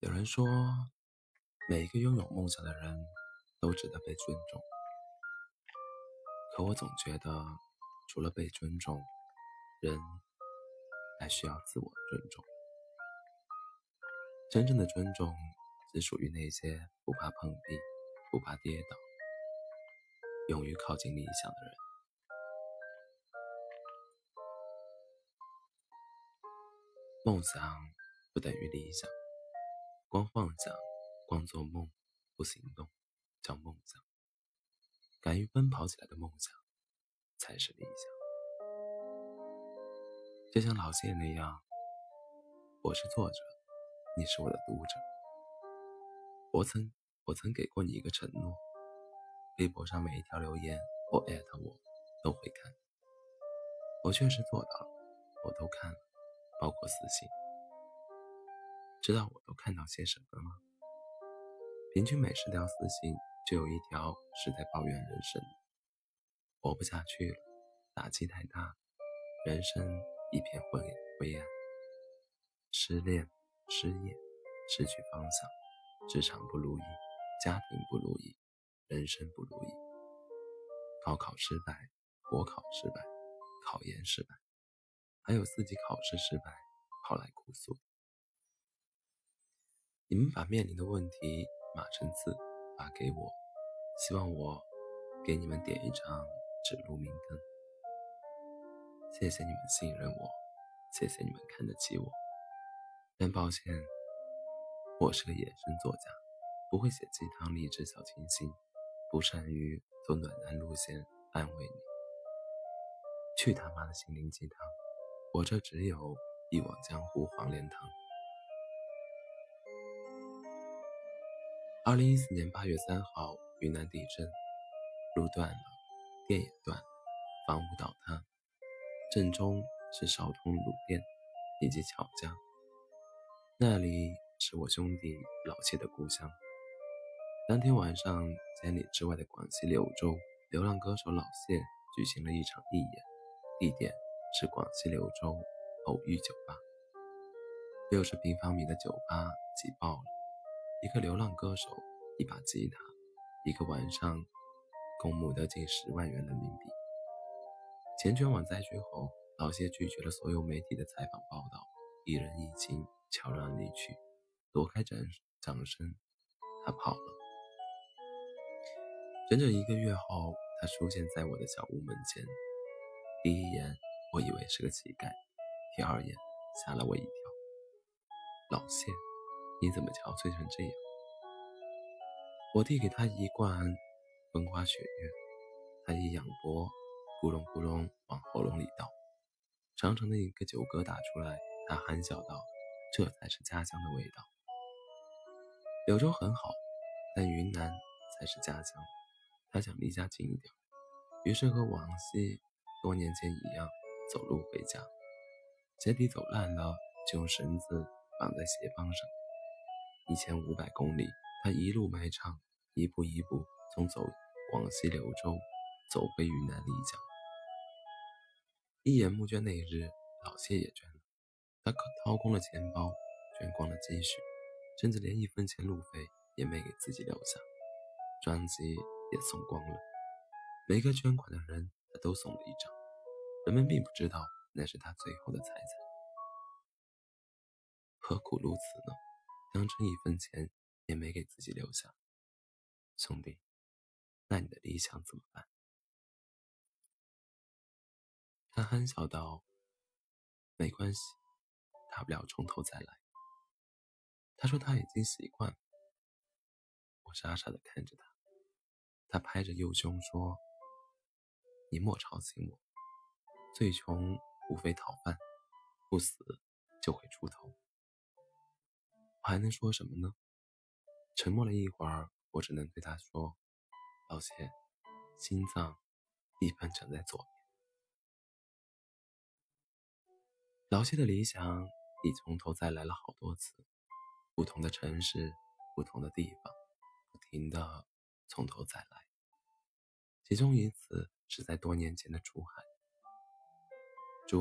有人说，每一个拥有梦想的人都值得被尊重。可我总觉得，除了被尊重，人还需要自我尊重。真正的尊重，只属于那些不怕碰壁、不怕跌倒、勇于靠近理想的人。梦想不等于理想，光妄想、光做梦、不行动，叫梦想。敢于奔跑起来的梦想，才是理想。就像老谢那样，我是作者，你是我的读者。我曾给过你一个承诺，微博上每一条留言或艾特我都会看。我确实做到了，我都看了，包括私信。知道我都看到些什么吗？平均每10条私信就有一条是在抱怨人生，活不下去了，打击太大，人生一片灰暗，失恋、失业、失去方向，职场不如意，家庭不如意，人生不如意，高考失败，国考失败，考研失败，还有四级考试失败，跑来哭诉。你们把面临的问题码成字发给我，希望我给你们点一场指路明灯。谢谢你们信任我，谢谢你们看得起我。但抱歉，我是个野生作家，不会写鸡汤励志小清新，不善于走暖男路线安慰你。去他妈的心灵鸡汤，我这只有一往江湖黄连汤。2014年8月3号云南地震，路断了，电也断，房屋倒塌，震中是少通鲁甸以及巧家，那里是我兄弟老谢的故乡。当天晚上，10里之外的广西柳州，流浪歌手老谢举行了一场义演，地点是广西柳州偶遇酒吧。60平方米的酒吧挤爆了，一个流浪歌手，一把吉他，一个晚上共募得近10万元人民币。钱捐往灾区后，老谢拒绝了所有媒体的采访报道，一人一情悄然离去，躲开掌声，他跑了。整整1个月后，他出现在我的小屋门前。第一眼我以为是个乞丐，第2眼吓了我一跳。老谢，你怎么憔悴成这样？我递给他一罐风花雪月，他一仰脖，咕隆咕隆往喉咙里倒，长长的一个酒疙瘩出来。他憨笑道，这才是家乡的味道。柳州很好，但云南才是家乡。他想离家近一点，于是和往昔多年前一样走路回家，鞋底走烂了就用绳子绑在鞋帮上。1500公里，他一路卖唱，一步一步从走广西柳州走回云南丽江。义演募捐那日，老谢也捐了，他掏空了钱包，捐光了积蓄，甚至连1分钱路费也没给自己留下，专辑也送光了。每个捐款的人他都送了一张，人们并不知道那是他最后的财产。何苦如此呢？当真1分钱也没给自己留下，兄弟，那你的理想怎么办？他憨笑道，没关系，大不了从头再来。他说他已经习惯了。我傻傻地看着他，他拍着右胸说，你莫吵醒我，最穷无非讨饭，不死就会出头。我还能说什么呢？沉默了一会儿，我只能对他说，老谢，心脏一般长在左边。老谢的理想已从头再来了好多次，不同的城市，不同的地方，不停地从头再来。其中一次是在多年前的珠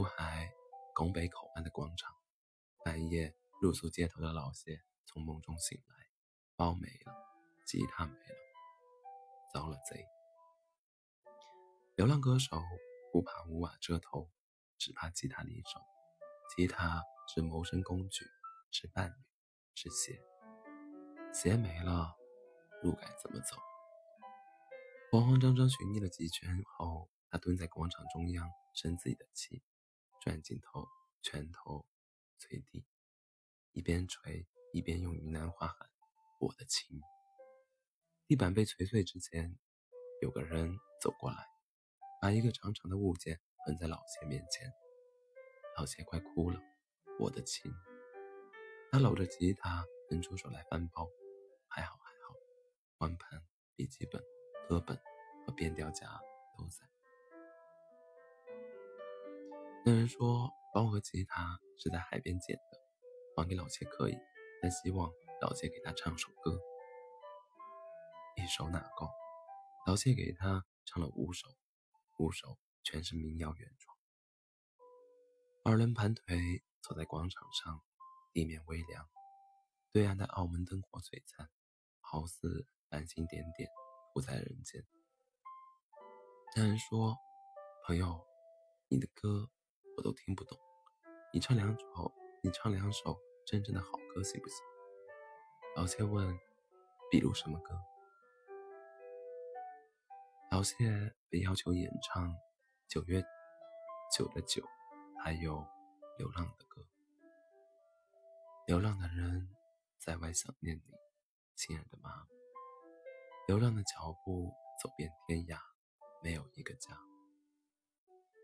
海拱北口岸的广场，半夜露宿街头的老谢从梦中醒来，包没了，吉他没了，遭了贼。流浪歌手不怕五瓦遮头，只怕吉他离手。吉他是谋生工具，是伴侣，是鞋。鞋没了，路该怎么走？慌慌张张寻觅了几圈后，他蹲在广场中央生自己的气，攥紧拳头捶地，一边捶一边用云南话喊我的情。地板被捶碎之前，有个人走过来，把一个长长的物件横在老鞋面前。老鞋快哭了，我的情。他搂着吉他伸出手来翻包，还好，光盘、笔记本、歌本和变调夹都在。那人说包和吉他是在海边捡的，还给老谢可以，但希望老谢给他唱首歌。一首哪够，老谢给他唱了5首，全是民谣原创。二人盘腿走在广场上，地面微凉，对岸的澳门灯火璀璨，好似繁星点点不在人间。那人说，朋友，你的歌我都听不懂，你唱两首真正的好歌行不行？老谢问，比如什么歌？老谢被要求演唱9月9日还有流浪的歌。流浪的人在外想念你，亲爱的妈。流浪的脚步走遍天涯，没有一个家。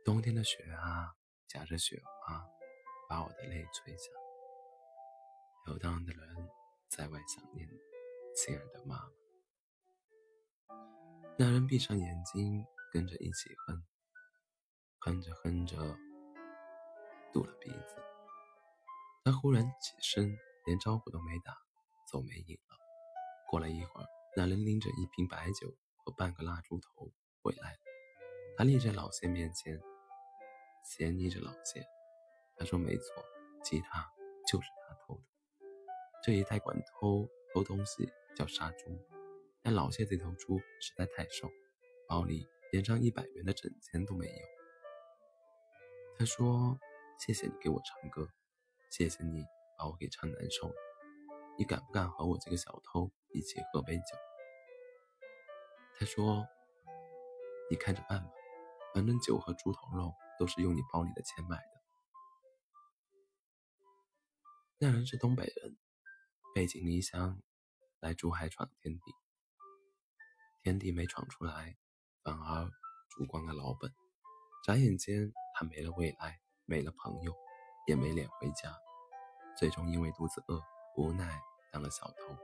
冬天的雪啊，夹着雪花，把我的泪吹下。流浪的人在外想念你，亲爱的妈妈。那人闭上眼睛，跟着一起哼，哼着，堵了鼻子。他忽然起身，连招呼都没打，走没影了。过了一会儿，那人拎着一瓶白酒和半个蜡烛头回来了。他立在老谢面前，斜睨着老谢。他说没错，吉他就是他偷的。这一代管偷东西叫杀猪，但老谢这头猪实在太瘦，包里连张100元的整钱都没有。他说，谢谢你给我唱歌，谢谢你把我给唱难受了，你敢不敢和我这个小偷一起喝杯酒？他说，你看着办吧，反正酒和猪头肉都是用你包里的钱买的。那人是东北人，背井离乡来珠海闯天地，天地没闯出来，反而输光了老本。眨眼间他没了未来，没了朋友，也没脸回家，最终因为肚子饿无奈当了小偷。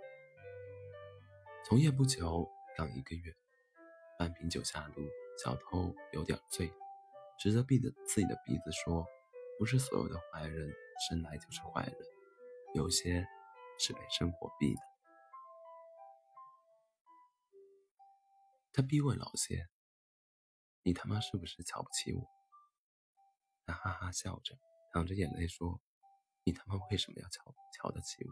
从业不久，刚1个月，半瓶酒下肚，小偷有点醉，指着自己的鼻子说，不是所有的坏人生来就是坏人，有些是被生活逼的。他逼问老谢，你他妈是不是瞧不起我？他哈哈笑着，淌着眼泪说，你他妈为什么要瞧得起我？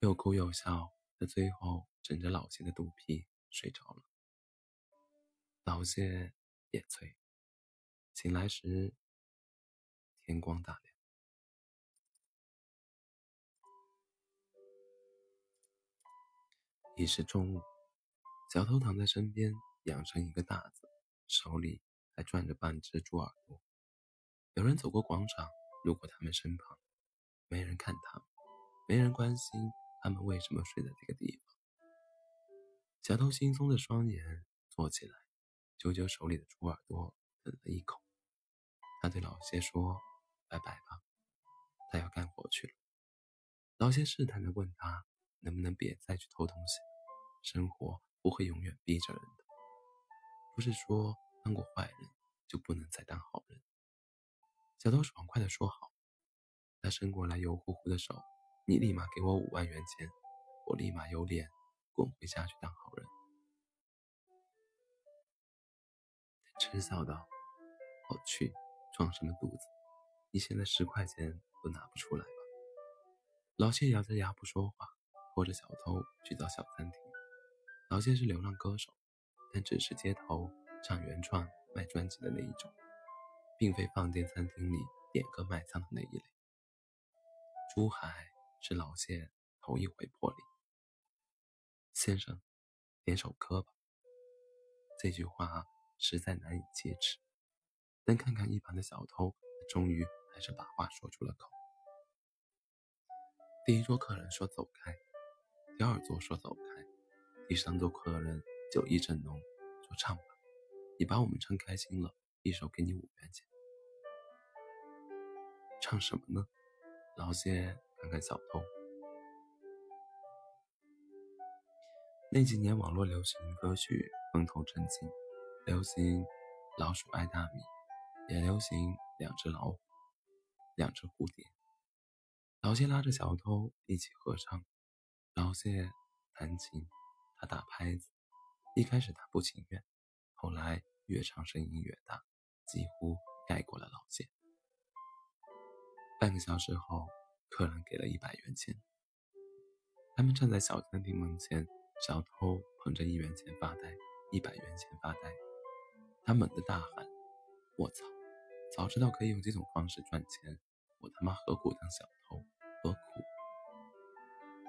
又哭又笑，他最后枕着老谢的肚皮睡着了。老谢也醉，醒来时天光大亮。已是中午，小偷躺在身边，仰成一个大字，手里还攥着半只猪耳朵。有人走过广场，路过他们身旁，没人看他们，没人关心他们为什么睡在这个地方。小偷惺忪的双眼坐起来，揪揪手里的猪耳朵，啃了一口。他对老谢说，拜拜吧，他要干活去了。老谢试探地问他，能不能别再去偷东西，生活不会永远逼着人的，不是说当过坏人就不能再当好人。小偷爽快地说好，他伸过来油乎乎的手，你立马给我5万元钱，我立马有脸滚回家去当好人。他嗤笑道，我去，装什么肚子，你现在10块钱都拿不出来吧？老谢咬着牙不说话，拖着小偷去找小餐厅。老谢是流浪歌手，但只是街头唱原创卖专辑的那一种，并非饭店餐厅里点歌卖唱的那一类。珠海是老谢头一回破例。先生，点首歌吧。这句话实在难以启齿，但看看一旁的小偷，他终于还是把话说出了口。第一桌客人说走开，第二桌说走开，第三桌客人酒意正浓，说唱吧，你把我们唱开心了，一首给你5元钱。唱什么呢？老谢看看小偷。那几年网络流行歌曲风头正劲，流行老鼠爱大米，也流行2只老虎、2只蝴蝶。老谢拉着小偷一起合唱，老谢弹琴，他打拍子。一开始他不情愿，后来越唱声音越大，几乎盖过了老谢。半个小时后，客人给了100元钱。他们站在小餐厅门前，小偷捧着1元钱发呆，100元钱发呆。他猛地大喊：“我操！早知道可以用这种方式赚钱，我他妈何苦当小偷？何苦！”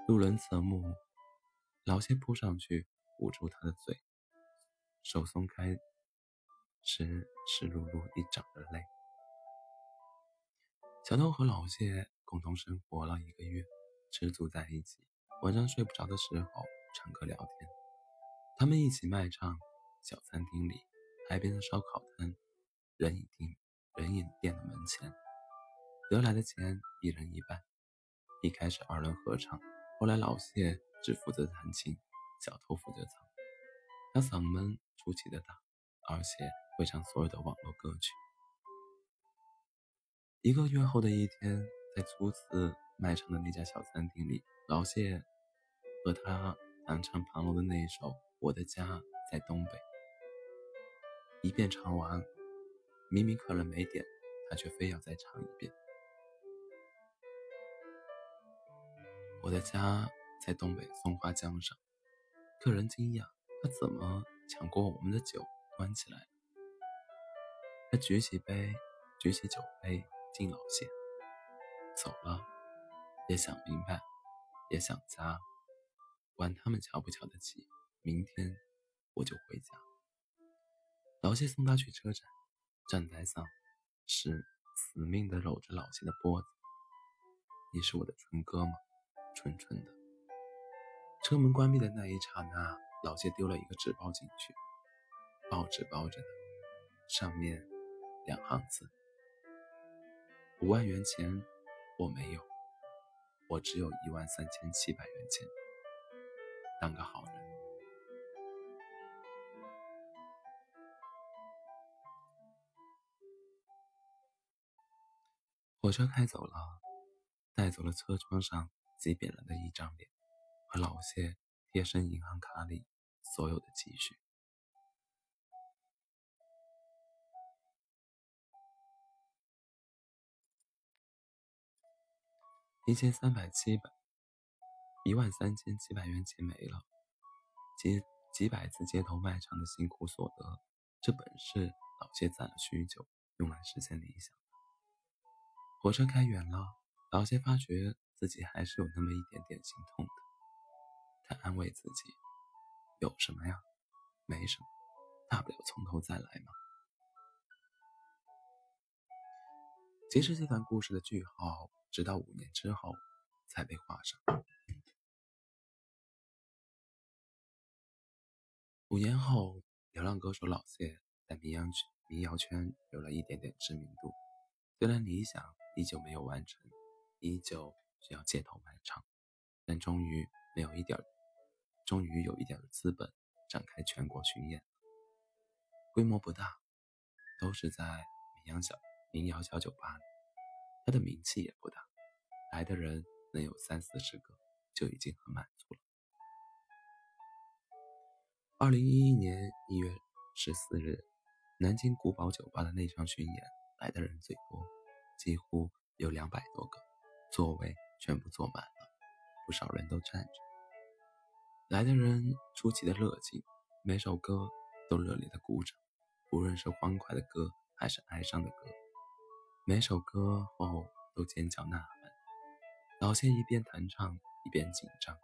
路人侧目，老谢扑上去捂住他的嘴，手松开时湿漉漉一掌的泪。小偷和老谢共同生活了1个月，吃住在一起，晚上睡不着的时候唱歌聊天。他们一起卖唱，小餐厅里，海边的烧烤摊，人影店的门前。得来的钱一人1半，一开始2人合唱，后来老谢只负责弹琴，小偷负责唱。他嗓门出奇的大，而且会唱所有的网络歌曲。1个月后的一天，在初次卖唱的那家小餐厅里，老谢和他弹唱庞龙的那一首《我的家在东北》。一遍唱完，明明客人没点，他却非要再唱一遍。我的家在东北松花江上，客人惊讶，他怎么抢过我们的酒端起来？他举起酒杯敬老谢，走了，也想明白，也想家，管他们瞧不瞧得起，明天我就回家。老谢送他去车站，站台上是死命地揉着老谢的脖子，你是我的春哥吗？纯纯的。车门关闭的那一刹那，老谢丢了一个纸包进去，报纸包着呢，上面2行字：5万元钱我没有，我只有13700元钱。当个好人。火车开走了，带走了车窗上挤扁了的一张脸和老谢贴身银行卡里所有的积蓄。13700元钱没了，几百次街头卖唱的辛苦所得，这本是老谢攒了许久，用来实现理想。火车开远了，老谢发觉自己还是有那么一点点心痛的。他安慰自己，有什么呀？没什么，大不了从头再来嘛。其实这段故事的句号，直到5年之后才被画上。5年后，流浪歌手老谢在民谣圈有了一点点知名度，虽然理想依旧没有完成，依旧需要街头卖唱，但终于有一点资本展开全国巡演，规模不大，都是在民谣小酒吧里。他的名气也不大，来的人能有30-40个就已经很满足了。2011年1月14日，南京古堡酒吧的那场巡演来的人最多，几乎有200多个座位全部坐满了。不少人都站着。来的人出奇的热情，每首歌都热烈的鼓掌，无论是欢快的歌还是哀伤的歌，每首歌后都尖叫呐喊。老谢一边弹唱一边紧张，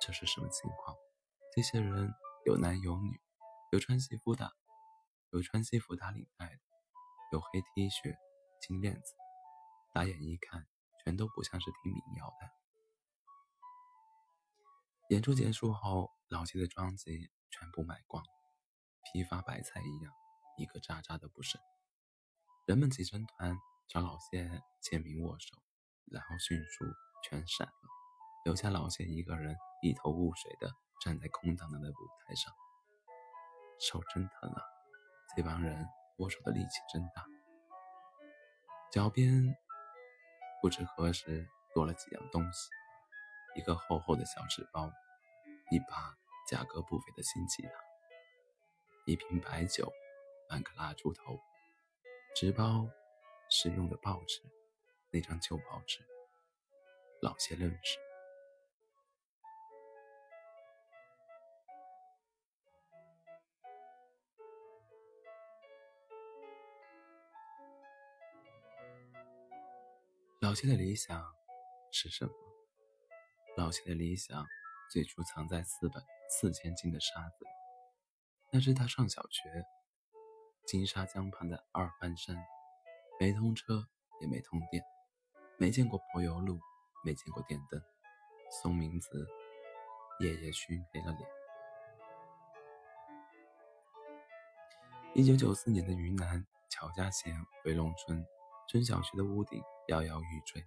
这是什么情况？这些人有男有女，有穿西服的，有穿西服打领带的，有黑 T 恤金链子，打眼一看全都不像是听民谣的。演出结束后，老谢的专辑全部卖光，批发白菜一样，一个渣渣的不剩。人们挤成团找老谢签名握手，然后迅速全闪了，留下老谢一个人一头雾水的站在空荡荡的舞台上。手真疼啊，这帮人握手的力气真大。脚边不知何时多了几样东西，一个厚厚的小纸包，一把价格不菲的新吉他，一瓶白酒，半个蜡烛头，纸包是用的报纸，那张旧报纸老谢认识。老谢的理想是什么？老谢的理想最初藏在400-4000斤的沙子里，那是他上小学，金沙江畔的阿尔半山，没通车也没通电，没见过柏油路，没见过电灯，松明子夜夜熏黑了脸。1994年的云南乔家县回龙村，村小学的屋顶摇摇欲坠，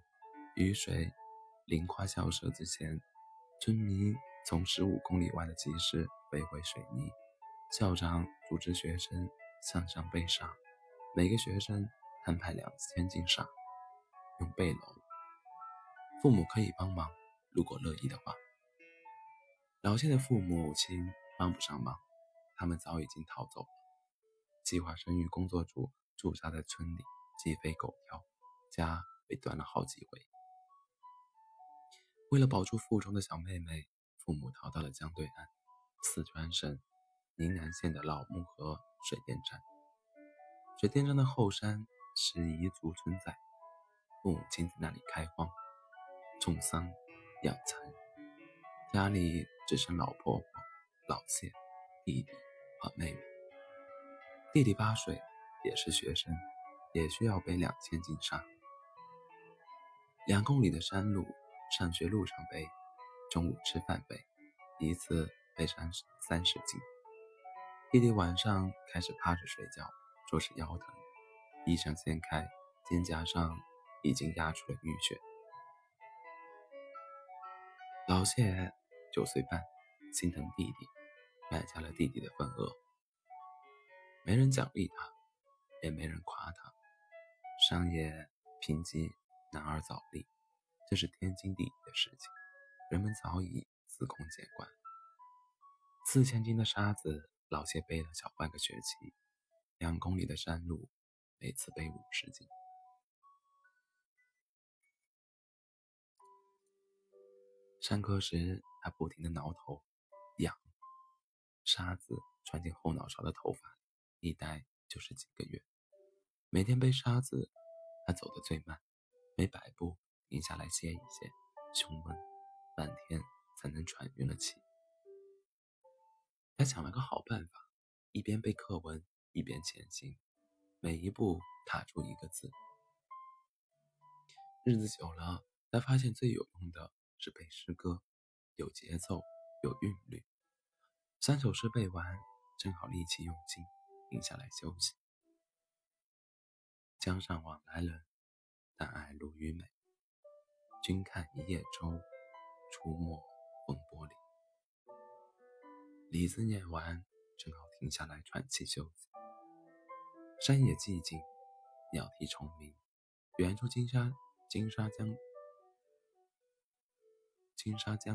雨水淋花校舍之前，村民从15公里外的集市背回水泥，校长组织学生向上背沙，每个学生摊派2000斤沙，用背篓。父母可以帮忙，如果乐意的话。老谢的父母亲帮不上忙，他们早已经逃走了。计划生育工作组驻扎在村里，鸡飞狗跳，家被端了好几回。为了保住腹中的小妹妹，父母逃到了江对岸，四川省宁南县的老木河水电站。水电站的后山是彝族村寨，父母亲在那里开荒、种桑、养蚕，家里只剩老婆婆、老谢、弟弟和妹妹。弟弟8岁，也是学生，也需要背2000斤沙。2公里的山路，上学路上背，中午吃饭背，一次背30斤。弟弟晚上开始趴着睡觉，说是腰疼，衣裳掀开，肩胛上已经压出了淤血。老谢9岁半，心疼弟弟，买下了弟弟的份额。没人奖励他，也没人夸他。商业贫瘠，男儿早立，这是天经地义的事情，人们早已司空见惯。4000斤的沙子，老谢背了小半个学期，2公里的山路，每次背50斤。上课时，他不停地挠头，痒，沙子穿进后脑勺的头发，一待就是几个月。每天背沙子，他走得最慢。每100步停下来歇一歇，胸闷，半天才能喘匀了气。他想了个好办法，一边背课文一边前行，每1步踏出一个字。日子久了，他发现最有用的是背诗歌，有节奏，有韵律。3首诗背完，正好力气用尽，停下来休息。江上往来人，但爱鲈鱼美，君看一叶舟，出没风波里。李子念完，正好停下来喘气休息。山野寂静，鸟啼虫鸣，远处金沙江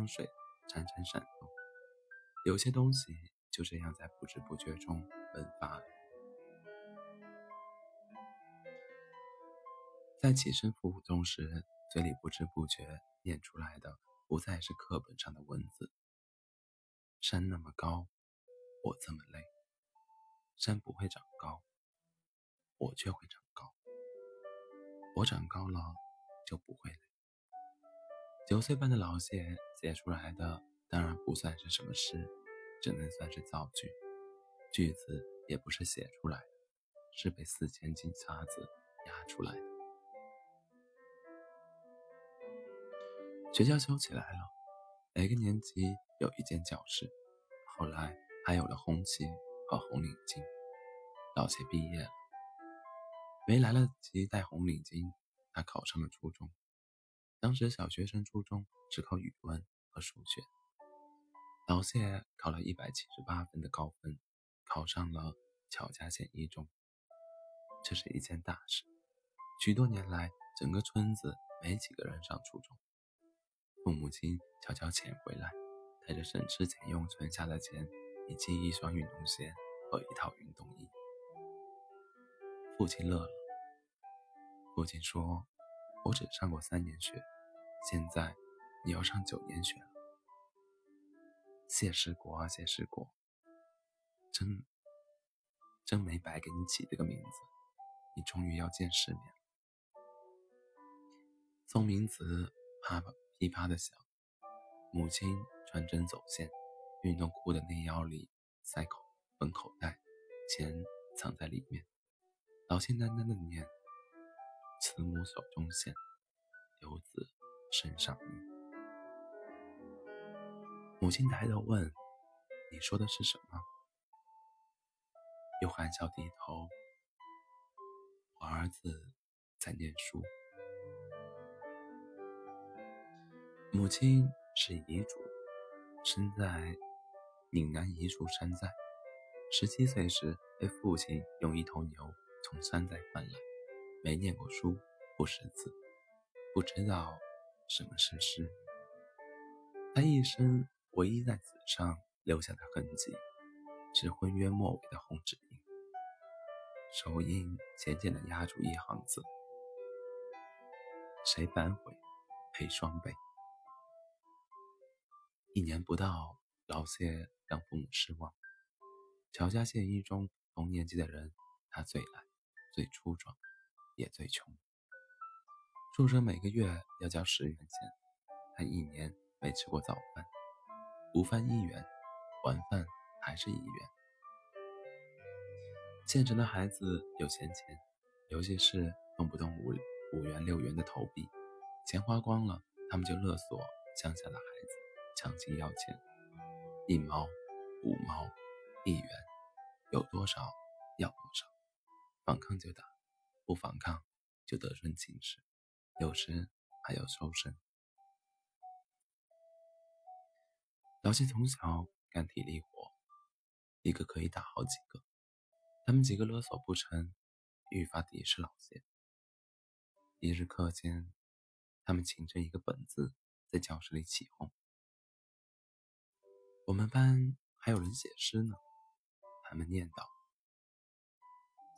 水潺潺闪动。有些东西就这样在不知不觉中迸发了。在起身服务中时，嘴里不知不觉念出来的不再是课本上的文字。山那么高，我这么累。山不会长高，我却会长高。我长高了，就不会累。9岁半的老谢写出来的当然不算是什么诗，只能算是造句。句子也不是写出来的，是被4000斤沙子压出来的。学校修起来了，每个年级有一间教室，后来还有了红旗和红领巾。老谢毕业了，没来得及戴红领巾，他考上了初中。当时小学生初中只考语文和数学，老谢考了178分的高分，考上了巧家县1中。这是一件大事，许多年来整个村子没几个人上初中。父母亲悄悄潜回来，带着省吃俭用存下的钱，以及一双运动鞋和一套运动衣。父亲乐了，父亲说，我只上过3年学，现在你要上9年学了。谢师国啊谢师国，真没白给你起这个名字，你终于要见世面了。宋明子噼啪的响，母亲穿针走线，运动裤的内腰里塞口袋，钱藏在里面。老谢喃喃的念，慈母手中线，游子身上衣。母亲抬头问，你说的是什么？又含笑低头，我儿子在念书。母亲是彝族，生在岭南彝族山寨。17岁时被父亲用一头牛从山寨贩来，没念过书，不识字，不知道什么是诗。他一生唯一在纸上留下的痕迹是浑圆末尾的红指印，手印浅浅地压住一行字，谁反悔赔双倍。1年不到，老谢让父母失望。乔家县1中同年级的人，他最懒，最粗壮，也最穷。畜生每个月要交10元钱，他1年没吃过早饭，午饭1元，晚饭还是1元。县城的孩子有闲钱，尤其是动不动5元6元的投币，钱花光了，他们就勒索乡下的孩子，强行要钱，1毛、5毛、1元，有多少要多少，反抗就打，不反抗就得寸进尺，有时还要收身。老谢从小干体力活，一个可以打好几个，他们几个勒索不成，愈发敌视老谢。一日课间，他们擎着一个本子在教室里起哄。我们班还有人写诗呢，他们念叨。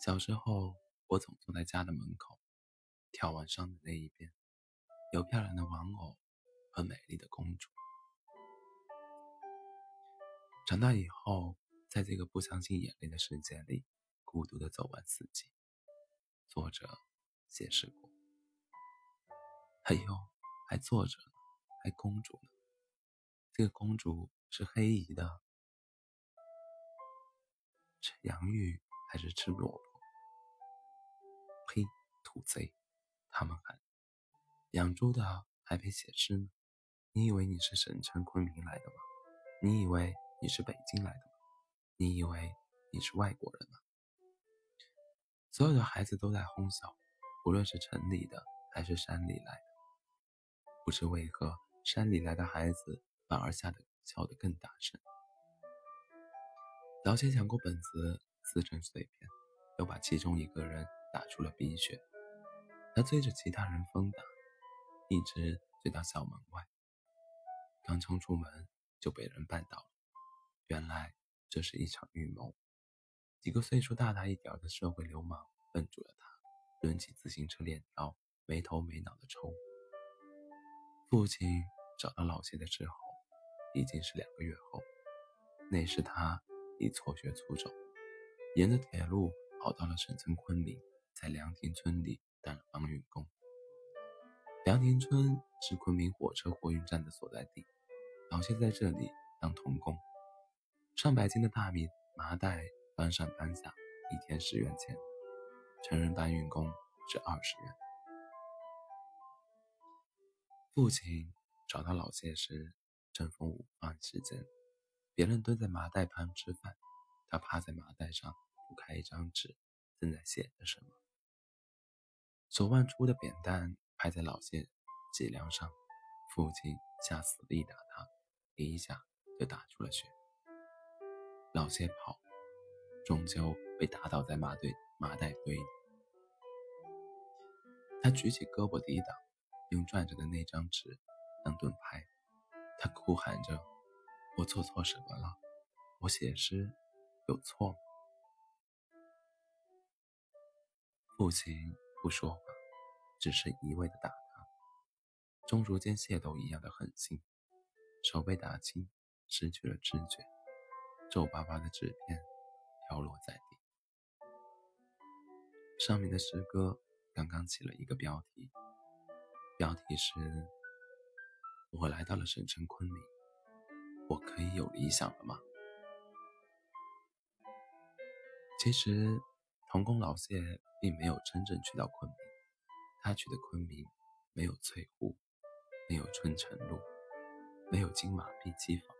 小时候，我总坐在家的门口，眺望山的那一边，有漂亮的玩偶和美丽的公主。长大以后，在这个不相信眼泪的世界里，孤独地走完4季。作者谢世国。哎呦，还作者呢，还公主呢。这个公主是黑姨的，吃洋芋还是吃萝卜？呸！土贼！他们喊养猪的还配写诗呢？你以为你是省城昆明来的吗？你以为你是北京来的吗？你以为你是外国人吗？所有的孩子都在哄笑，无论是城里的还是山里来的。不知为何，山里来的孩子反而笑得更大声。老谢抢过本子撕成碎片，又把其中一个人打出了鼻血。他追着其他人疯打，一直追到校门外。刚冲出门就被人绊倒了。原来这是一场预谋。几个岁数大他一点的社会流氓摁住了他，抡起自行车链条，没头没脑地抽。父亲找到老谢的时候，已经是2个月后。那时他已辍学出走，沿着铁路跑到了省城昆明，在凉亭村里当了搬运工。凉亭村是昆明火车货运站的所在地，老谢在这里当童工，上百斤的大米麻袋搬上搬下，1天10元钱，成人搬运工是20元。父亲找到老谢时正逢午饭时间，别人蹲在麻袋旁吃饭，他趴在麻袋上铺开一张纸，正在写着什么。手腕粗的扁担拍在老谢脊梁上，父亲下死力打他，一下就打出了血。老谢跑，终究被打倒在麻袋堆里。他举起胳膊抵挡，用转着的那张纸当盾牌。他哭喊着，我做错什么了？我写诗有错吗？父亲不说话，只是一味地打他，正如间械斗一样的狠心。手被打青，失去了知觉，皱巴巴的纸片飘落在地。上面的诗歌刚刚起了一个标题，标题是我来到了省城昆明，我可以有理想了吗？其实童工老谢并没有真正去到昆明，他去的昆明没有翠湖，没有春城路，没有金马碧鸡坊，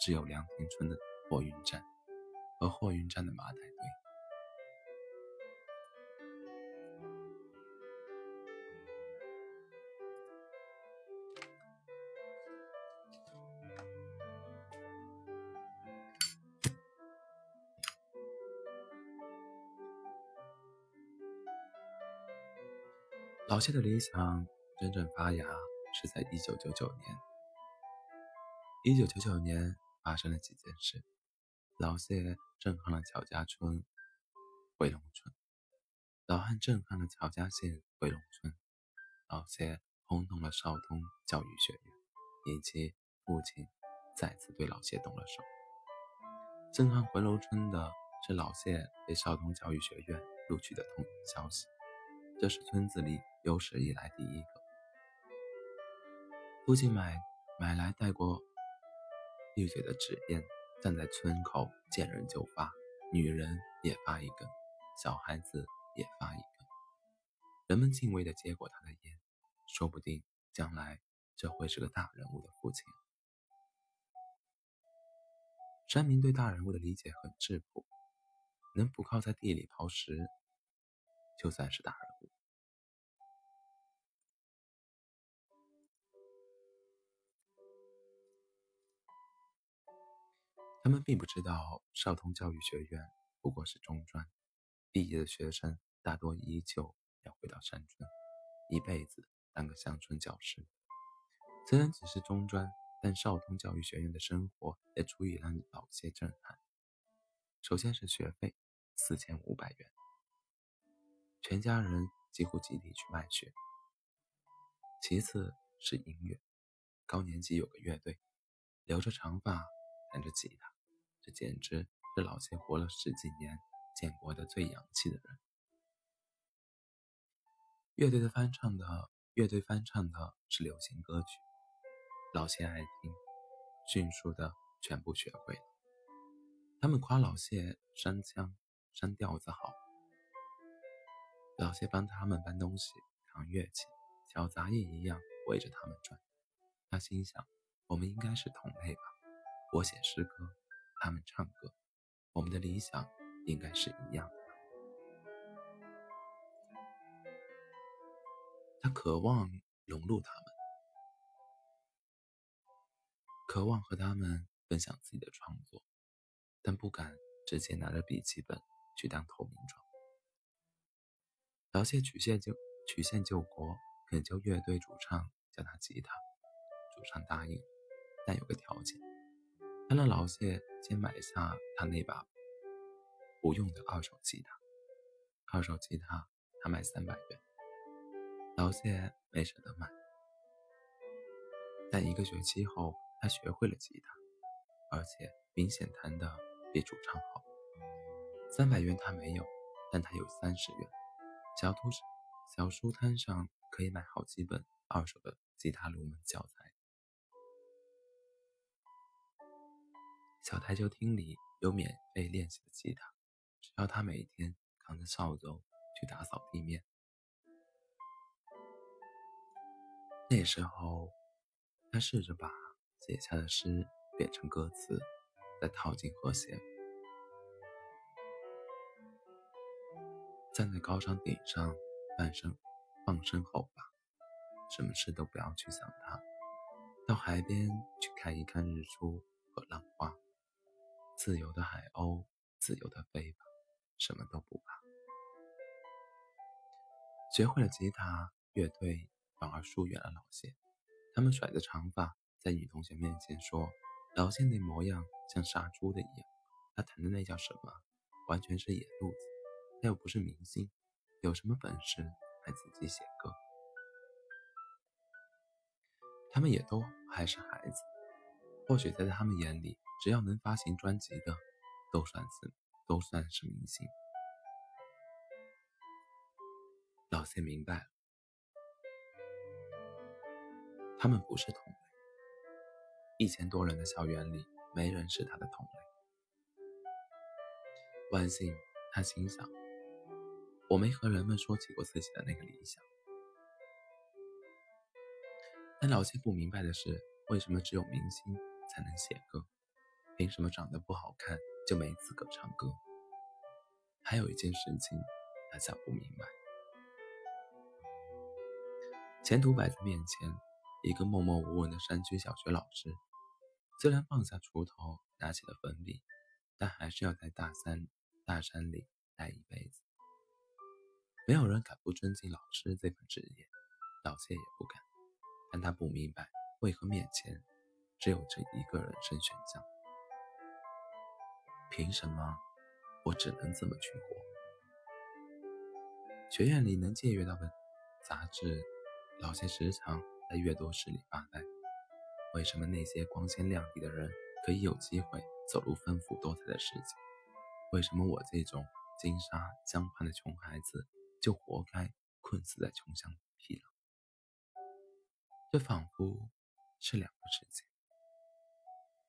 只有凉亭村的货运站和货运站的麻袋堆。老谢的理想真正发芽是在1999年。1999年发生了几件事，老谢震撼了乔家村、回龙村，老汉震撼了乔家县、回龙村，老谢轰动了邵东教育学院，以及父亲再次对老谢动了手。震撼回龙村的是老谢被邵东教育学院录取的通知消息，这是村子里有史以来第一个。父亲买来带过绿嘴的纸燕，站在村口见人就发，女人也发一根，小孩子也发一根。人们敬畏地接过他的烟，说不定将来这会是个大人物的父亲。山民对大人物的理解很质朴，能不靠在地里刨食，就算是大人物。他们并不知道少通教育学院不过是中专，毕业的学生大多依旧要回到山村，一辈子当个乡村教师。虽然只是中专，但少通教育学院的生活也足以让老谢震撼。首先是学费4500元，全家人几乎集体去卖血。其次是音乐，高年级有个乐队，留着长发，弹着吉他，这简直是老谢活了10几年见过的最洋气的人。乐队翻唱的是流行歌曲，老谢爱听，迅速的全部学会了。他们夸老谢山腔山调子好，老谢帮他们搬东西、扛乐器，小杂役一样围着他们转。他心想，我们应该是同类吧，我写诗歌，他们唱歌，我们的理想应该是一样的。他渴望融入他们，渴望和他们分享自己的创作，但不敢直接拿着笔记本去当投名状。老谢曲线救国，恳求乐队主唱教他吉他，主唱答应，但有个条件，他让老谢先买下他那把不用的二手吉他，他卖300元，老谢没舍得买。但1个学期后，他学会了吉他，而且明显弹得比主唱好。300元他没有，但他有30元。小书摊上可以买好几本二手的吉他入门教材。小台球厅里有免费练习的吉他，只要他每天扛着扫帚去打扫地面。那时候，他试着把写下的诗变成歌词，再套进和弦。站在高山顶上，放声吼吧，什么事都不要去想它。到海边去看一看日出和浪花。自由的海鸥，自由的飞吧，什么都不怕。学会了吉他，乐队反而疏远了老谢。他们甩着长发，在女同学面前说，老谢那模样像杀猪的一样，他弹的那叫什么，完全是野路子，他又不是明星，有什么本事还自己写歌。他们也都还是孩子，或许在他们眼里，只要能发行专辑的都算是明星。老谢明白了，他们不是同类。1000多人的校园里，没人是他的同类。万幸，他心想，我没和人们说起过自己的那个理想。但老谢不明白的是，为什么只有明星才能写歌？凭什么长得不好看就没资格唱歌？还有一件事情他想不明白。前途摆在面前，一个默默无闻的山区小学老师，虽然放下锄头拿起了粉笔，但还是要在大山里待一辈子。没有人敢不尊敬老师这份职业，老谢也不敢。但他不明白，为何面前只有这一个人生选项？凭什么我只能这么去活？学院里能借阅到的杂志，老谢时常在阅读室里发呆。为什么那些光鲜亮丽的人可以有机会走入丰富多彩的世界？为什么我这种金沙江畔的穷孩子就活该困死在穷乡僻壤？这仿佛是2个世界，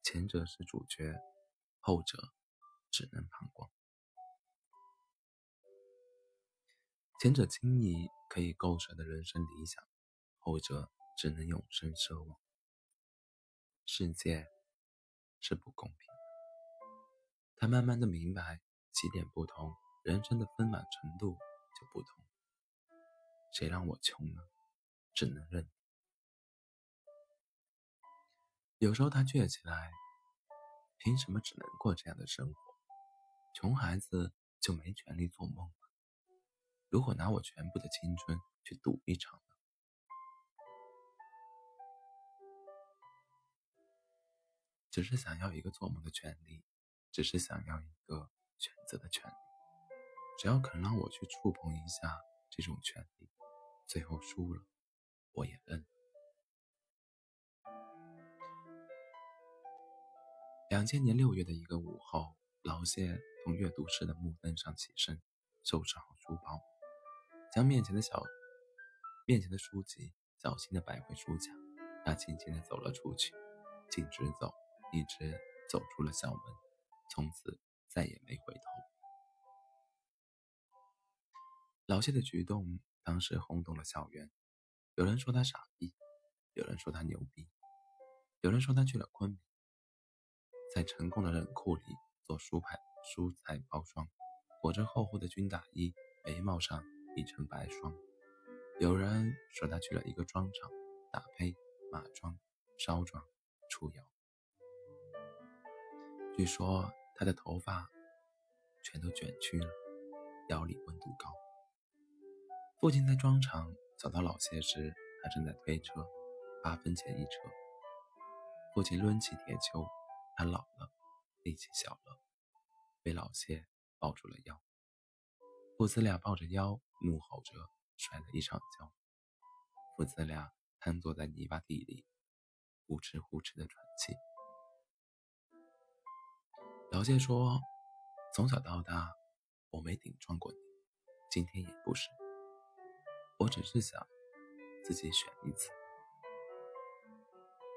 前者是主角，后者只能旁观。前者轻易可以构设的人生理想，后者只能永生奢望。世界是不公平的。他慢慢的明白，起点不同，人生的丰满程度就不同。谁让我穷呢？只能认。有时候他倔起来，凭什么只能过这样的生活？穷孩子就没权利做梦吗？如果拿我全部的青春去赌一场呢？只是想要一个做梦的权利，只是想要一个选择的权利。只要肯让我去触碰一下这种权利，最后输了，我也认了。2000年6月的一个午后，老谢从阅读室的木凳上起身，收拾好书包，将面前的书籍小心地摆回书架。他轻轻地走了出去，一直走出了校门，从此再也没回头。老谢的举动当时轰动了校园，有人说他傻逼，有人说他牛逼，有人说他去了昆明，在成功的冷库里做蔬菜包装，裹着厚厚的军大衣，眉毛上一层白霜。有人说他去了一个庄场，打胚、码庄、烧庄、出窑。据说他的头发全都卷曲了，窑里温度高。父亲在庄场找到老谢时，他正在推车，8分钱一车。父亲抡起铁锹，他老了，力气小了，被老谢抱住了腰。父子俩抱着腰，怒吼着摔了一场跤。父子俩瘫坐在泥巴地里，呼哧呼哧的喘气。姚介说，从小到大我没顶撞过你，今天也不是，我只是想自己选一次。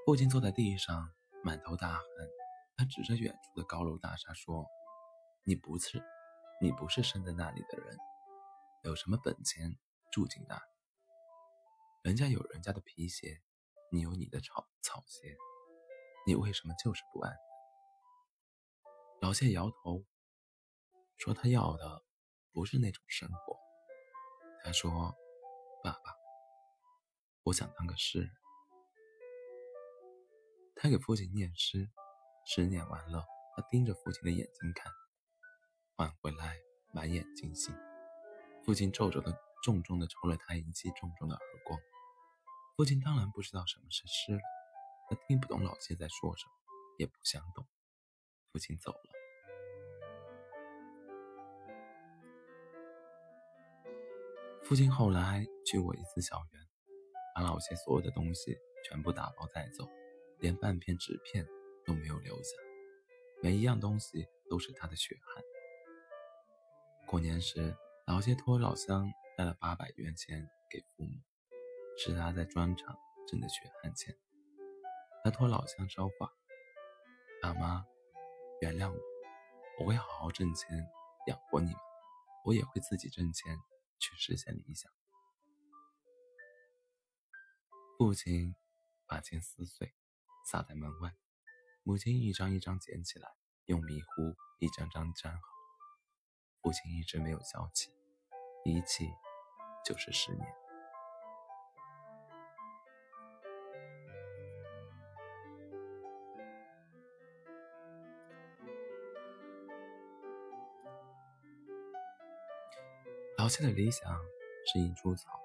父亲坐在地上满头大汗，他指着远处的高楼大厦说，你不是生在那里的人，有什么本钱住进那里？人家有人家的皮鞋，你有你的草鞋，你为什么就是不安？老谢摇头说，他要的不是那种生活。他说，爸爸，我想当个诗人。他给父亲念诗，诗念完了，他盯着父亲的眼睛看，换回来满眼惊心。父亲重重的抽了他一记重重的耳光。父亲当然不知道什么是诗人，他听不懂老谢在说什么，也不想懂。父亲走了。父亲后来去过一次校园，把老谢所有的东西全部打包带走，连半片纸片都没有留下，每一样东西都是他的血汗。过年时，老谢托老乡带了800元钱给父母，是他在砖厂挣的血汗钱。他托老乡捎话，爸妈，原谅我，我会好好挣钱养活你们，我也会自己挣钱去实现理想。父亲把钱撕碎撒在门外，母亲一张一张捡起来，用迷糊一张张粘好。父亲一直没有消气，一气就是10年。老谢的理想是一株草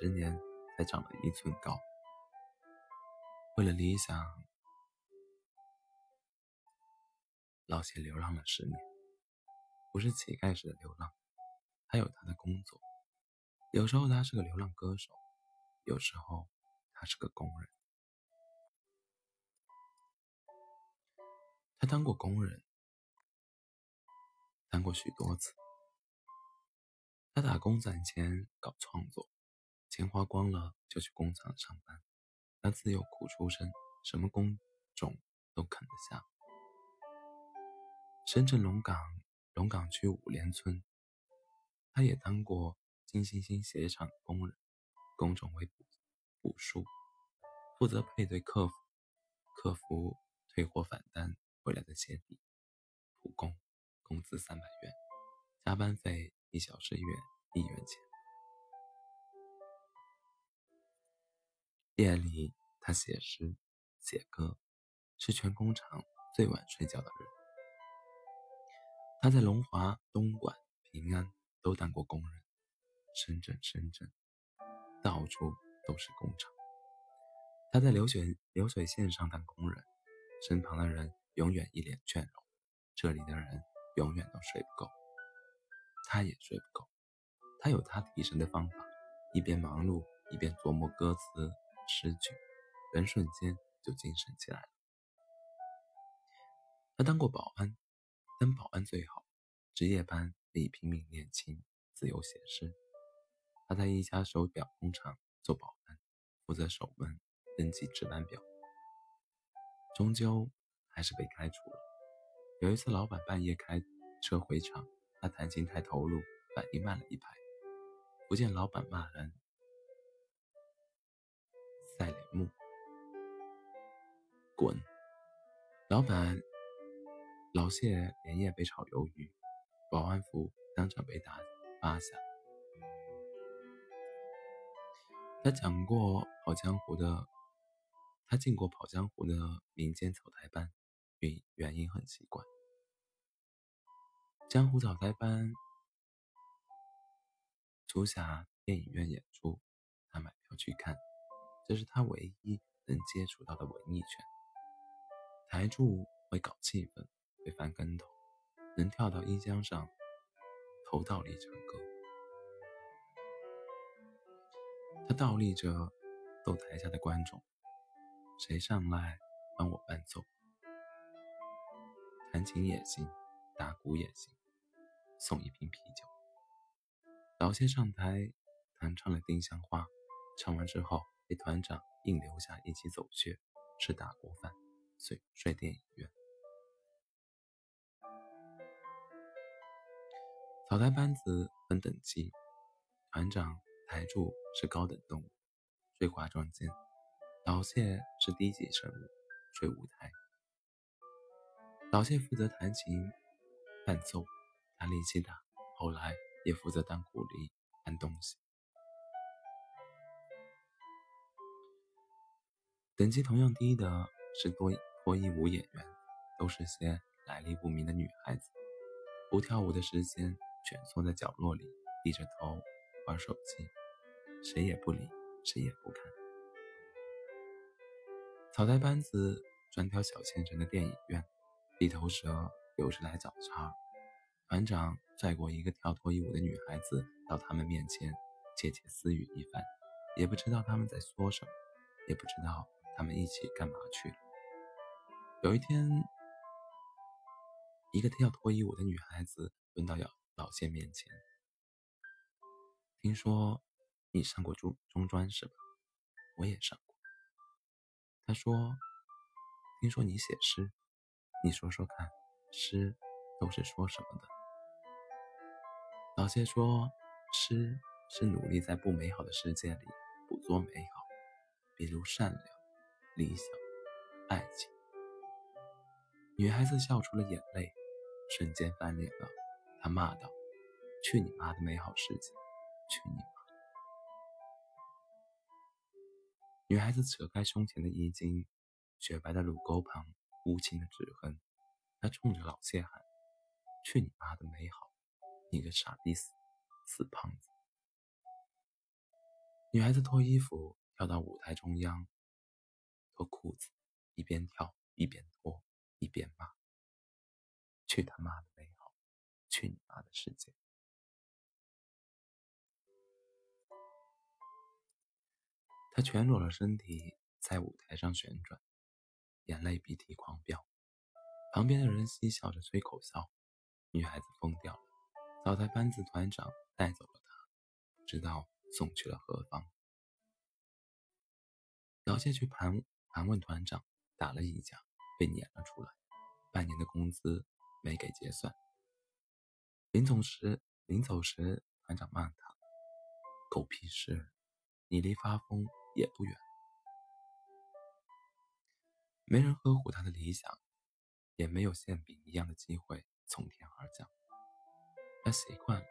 ，10年才长了1寸高。为了理想，老谢流浪了10年，不是乞丐式的流浪，还有他的工作。有时候他是个流浪歌手，有时候他是个工人。他当过工人，当过许多次。他打工攒钱搞创作，钱花光了就去工厂上班。他自幼苦出身，什么工种都啃得下。深圳龙岗区5连村，他也当过金星星鞋厂工人，工种为补数，负责配对客服退货返单回来的鞋底，普工，工资300元，加班费1小时1元钱。夜里他写诗写歌，是全工厂最晚睡觉的人。他在龙华、东莞、平安都当过工人，深圳到处都是工厂。他在流水线上当工人，身旁的人永远一脸倦容，这里的人永远都睡不够，他也睡不够。他有他提神的方法，一边忙碌一边琢磨歌词诗句，人瞬间就精神起来了。他当过保安，当保安最好，值夜班可以拼命练琴，自由写诗。他在一家手表工厂做保安，负责守门登记值班表，终究还是被开除了。有一次老板半夜开车回厂，他弹琴太投入，反应慢了一拍，不见老板骂人赛雷木，滚！老谢连夜被炒鱿鱼，保安服当场被打8下。他进过跑江湖的民间草台班，原因很奇怪。江湖草台班租下电影院演出，他买票去看，这是他唯一能接触到的文艺圈。台柱会搞气氛，会翻跟头，能跳到音箱上头倒立唱歌。他倒立着逗台下的观众，谁上来帮我伴奏？弹琴也行，打鼓也行，送一瓶啤酒。老谢上台弹唱了《丁香花》，唱完之后被团长硬留下一起走穴吃大锅饭，睡电影院。草台班子分等级，团长台柱是高等动物，追挂撞间；老谢是低级生物，追舞台。老谢负责弹琴、伴奏、弹力气打，后来也负责当苦力搬东西。等级同样低的是脱衣舞演员，都是些来历不明的女孩子，不跳舞的时间蜷缩在角落里，低着头玩手机，谁也不理，谁也不看。草台班子专挑小县城的电影院，地头蛇有时来找茬。团长拽过一个跳脱衣舞的女孩子到他们面前，窃窃私语一番，也不知道他们在说什么，也不知道他们一起干嘛去了。有一天，一个跳脱衣舞的女孩子蹲到老谢面前，听说你上过中专是吧？我也上过。他说，听说你写诗，你说说看，诗都是说什么的？老谢说，诗是努力在不美好的世界里捕捉美好，比如善良、理想、爱情。女孩子笑出了眼泪，瞬间翻脸了。她骂道，去你妈的美好世界，去你妈！女孩子扯开胸前的衣襟，雪白的乳沟旁无情的指痕，她冲着老谢喊，去你妈的美好，你个傻逼死胖子！女孩子脱衣服跳到舞台中央，脱裤子，一边跳一边脱一边骂，去他妈的美好，去你妈的世界！他全裸了身体在舞台上旋转，眼泪鼻涕狂飙，旁边的人嬉笑着吹口哨。女孩子疯掉了，草台班子团长带走了她，不知道送去了何方。老谢去盘问团长，打了一架被撵了出来，半年的工资没给结算。临走时团长骂他，狗屁事，你离发疯也不远。没人呵护他的理想，也没有馅饼一样的机会从天而降。他习惯了，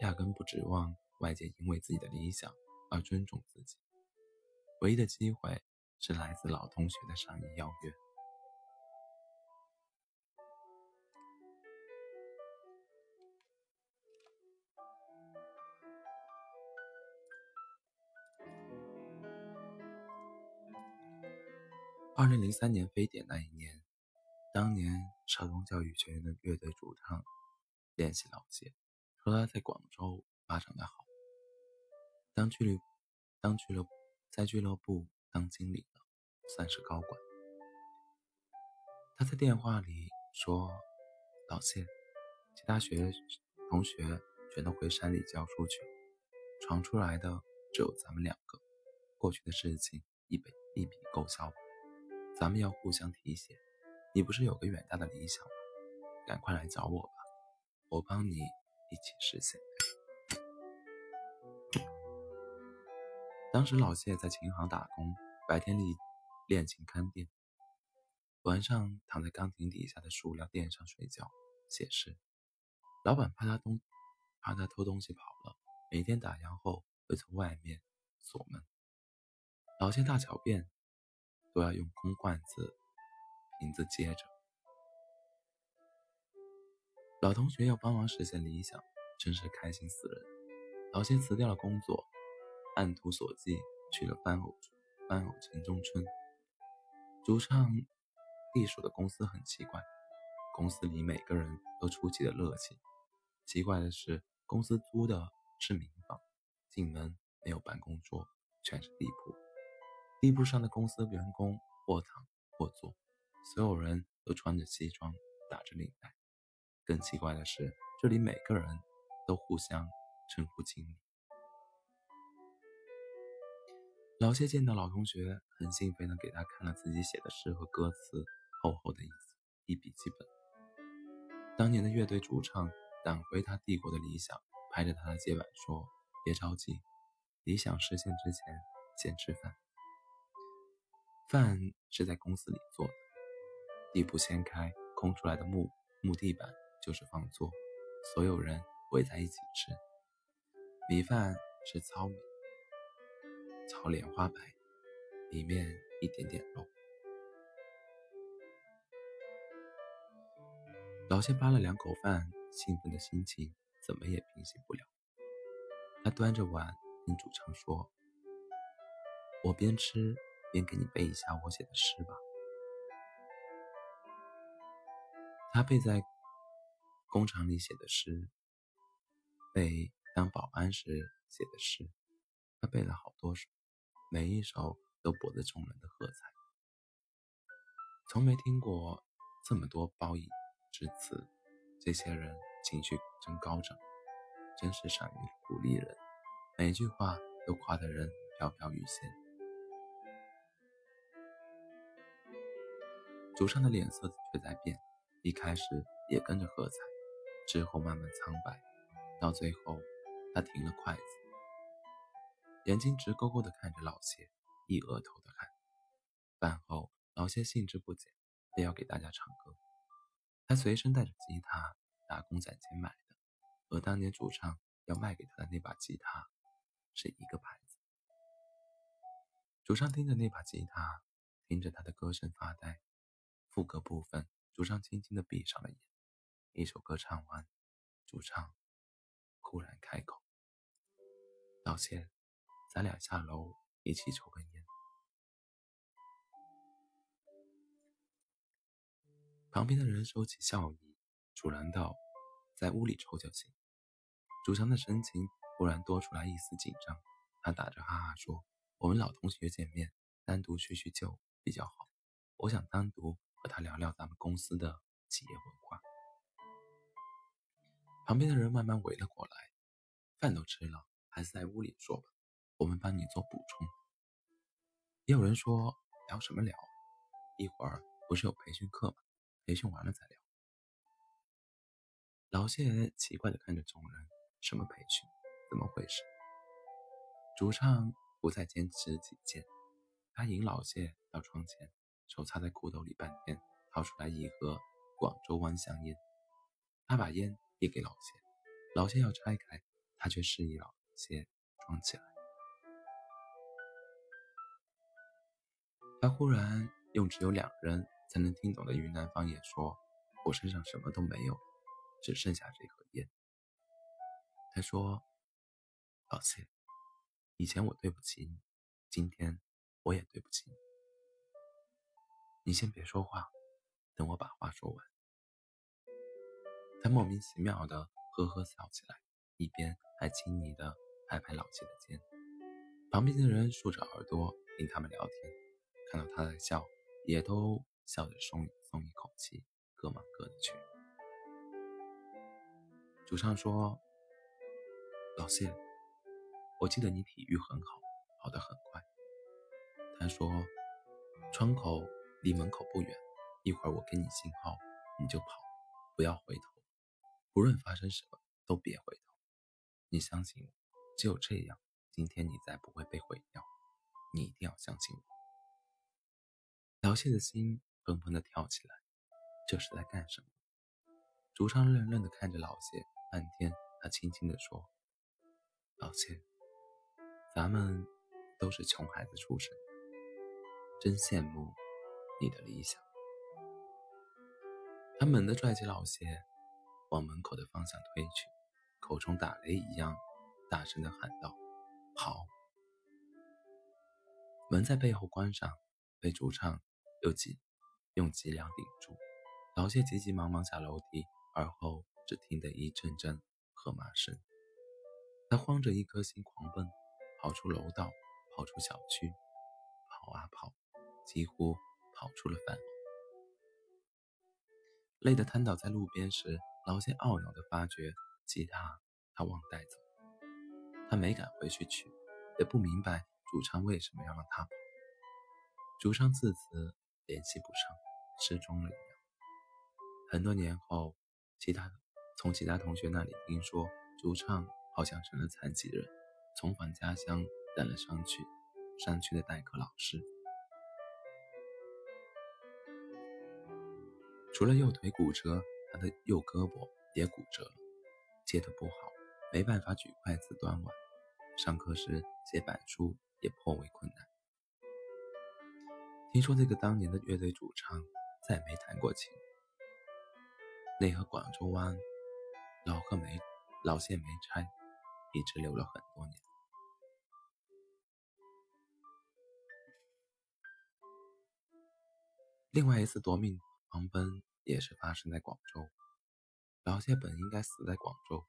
压根不指望外界因为自己的理想而尊重自己。唯一的机会是来自老同学的上一邀约。2003年非典那一年，当年少东教育学院的乐队主唱联系老谢，说他在广州发展得好，在俱乐部当经理了，算是高管。他在电话里说，老谢，其他同学全都回山里教书去，传出来的只有咱们两个，过去的事情一笔勾销，咱们要互相提携。你不是有个远大的理想吗？赶快来找我吧，我帮你一起实现。当时老谢在琴行打工，白天练琴看店，晚上躺在钢琴底下的塑料垫上睡觉写诗。老板怕他偷东西跑了，每天打烊后会从外面锁门。老谢大小便都要用空罐子瓶子接着。老同学要帮忙实现理想，真是开心死人。老谢辞掉了工作，按图索骥去了番偶城中村。主唱隶属的公司很奇怪，公司里每个人都出奇的热情。奇怪的是，公司租的是民房，进门没有办公桌，全是地铺。地铺上的公司员工或躺或坐，所有人都穿着西装，打着领带。更奇怪的是，这里每个人都互相称呼经理。老谢见到老同学，很兴奋地给他看了自己写的诗和歌词，厚厚的一笔记本。当年的乐队主唱党回他帝国的理想，拍着他的肩膀说：“别着急，理想实现之前先吃饭。”饭是在公司里做的，地铺掀开，空出来的木地板就是放座，所有人围在一起吃。米饭是糙米，炒莲花白，里面一点点肉。老谢扒了两口饭，兴奋的心情怎么也平息不了。他端着碗跟主唱说：“我边吃边给你背一下我写的诗吧。”他背在工厂里写的诗，背当保安时写的诗，他背了好多首，每一首都博得众人的喝彩。从没听过这么多褒义之词，这些人情绪真高涨，真是善于鼓励人，每句话都夸得人飘飘欲仙。主唱的脸色却在变，一开始也跟着喝彩，之后慢慢苍白，到最后他停了筷子，眼睛直勾勾地看着老谢，一额头的汗。饭后老谢兴致不减，非要给大家唱歌。他随身带着吉他，打工攒钱买的，和当年主唱要卖给他的那把吉他是一个牌子。主唱听着那把吉他，听着他的歌声发呆。副歌部分，主唱轻轻地闭上了眼。一首歌唱完，主唱忽然开口：“老谢，咱俩下楼一起抽根烟。”旁边的人收起笑意，主燃道：“在屋里抽就行。”主唱的神情忽然多出来一丝紧张，他打着哈哈说：“我们老同学见面，单独叙叙旧比较好，我想单独和他聊聊咱们公司的企业文化。”旁边的人慢慢围了过来。饭都吃了，还是在屋里说吧，我们帮你做补充。也有人说：“聊什么聊？一会儿不是有培训课吗？培训完了再聊。”老谢奇怪地看着众人，什么培训？怎么回事？主唱不再坚持己见，他引老谢到窗前，手插在裤兜里半天，掏出来一盒广州湾香烟。他把烟递给老谢，老谢要拆开，他却示意老谢装起来。他忽然用只有两人才能听懂的云南方言说：“我身上什么都没有，只剩下这盒烟。”他说：“老谢，以前我对不起你，今天我也对不起你。你先别说话，等我把话说完。”他莫名其妙的呵呵笑起来，一边还亲昵的拍拍老谢的肩。旁边的人竖着耳朵听他们聊天，看到他在笑，也都笑着松一口气，各忙各的去。主唱说：“老谢，我记得你体育很好，跑得很快。”他说：“窗口离门口不远，一会儿我给你信号，你就跑，不要回头，无论发生什么都别回头。你相信我，只有这样，今天你才不会被毁掉。你一定要相信我。”老谢的心砰砰地跳起来，这是在干什么？主唱愣愣地看着老谢半天，他轻轻地说：“老谢，咱们都是穷孩子出身，真羡慕你的理想。”他猛地拽起老谢，往门口的方向推去，口中打雷一样大声地喊道：“跑！”门在背后关上，被主唱用脊梁顶住。老谢急急忙忙下楼梯，而后只听得一阵阵喝骂声。他慌着一颗心狂奔，跑出楼道，跑出小区，跑啊跑，几乎跑出了饭后。累得瘫倒在路边时，老谢懊恼地发觉吉他他忘带走，他没敢回去取，也不明白主唱为什么要让他跑。主唱自此联系不上，失踪了一样。很多年后，从其他同学那里听说，主唱好像成了残疾人，重返家乡染了上去，山区的代课老师。除了右腿骨折，他的右胳膊也骨折了，接得不好，没办法举筷子端碗，上课时写板书也颇为困难。听说这个当年的乐队主唱再没弹过琴。内河广州湾，老谢没拆，一直留了很多年。另外一次夺命狂奔也是发生在广州，老谢本应该死在广州。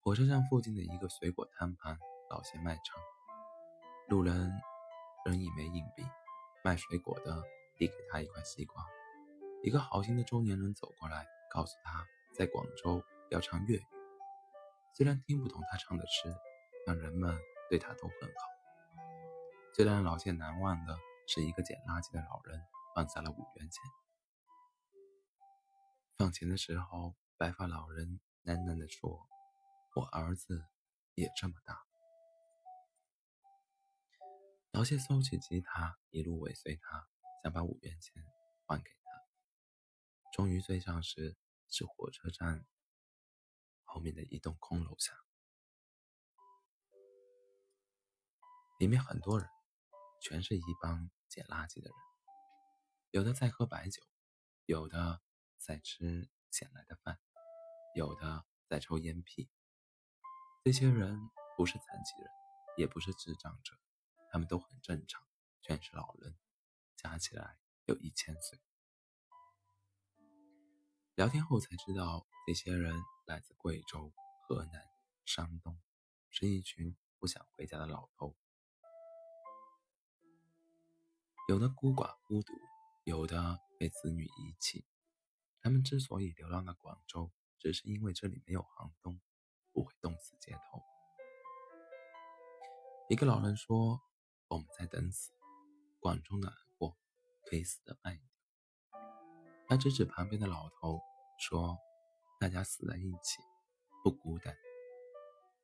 火车站附近的一个水果摊盘，老谢卖唱，路人扔一枚硬币，卖水果的递给他一块西瓜。一个好心的中年人走过来，告诉他在广州要唱粤语，虽然听不懂他唱的诗，但人们对他都很好。最让老谢难忘的是一个捡垃圾的老人放下了5元钱。放钱的时候，白发老人喃喃地说：“我儿子也这么大。”老谢收起吉他，一路尾随他，想把5元钱还给他。终于追上时，是火车站后面的一栋空楼下，里面很多人，全是一帮捡垃圾的人，有的在喝白酒，有的在吃捡来的饭，有的在抽烟屁。这些人不是残疾人，也不是智障者，他们都很正常，全是老人，加起来有1000岁。聊天后才知道，这些人来自贵州、河南、山东，是一群不想回家的老头。有的孤寡孤独，有的被子女遗弃。他们之所以流浪到广州，只是因为这里没有寒冬，不会冻死街头。一个老人说：“我们在等死，广州的难过可以死得慢一点。”他指指旁边的老头说：“大家死在一起，不孤单。”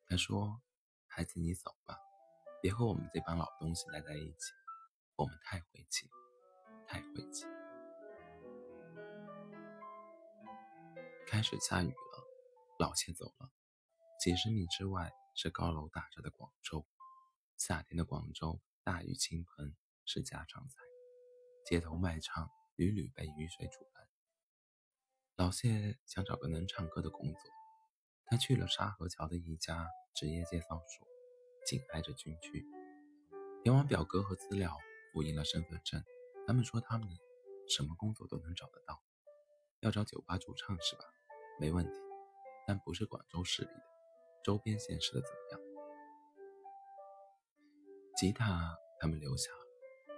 他说：“孩子，你走吧，别和我们这帮老东西待在一起，我们太晦气，太晦气。”开始下雨了，老谢走了。几十米之外是高楼大厦的广州，夏天的广州大雨倾盆是家常菜，街头卖唱屡屡被雨水阻拦。老谢想找个能唱歌的工作，他去了沙河桥的一家职业介绍所，紧挨着军区。填完表格和资料，复印了身份证，他们说他们什么工作都能找得到。要找酒吧主唱是吧？没问题，但不是广州市里的，周边县市的怎么样？吉他他们留下，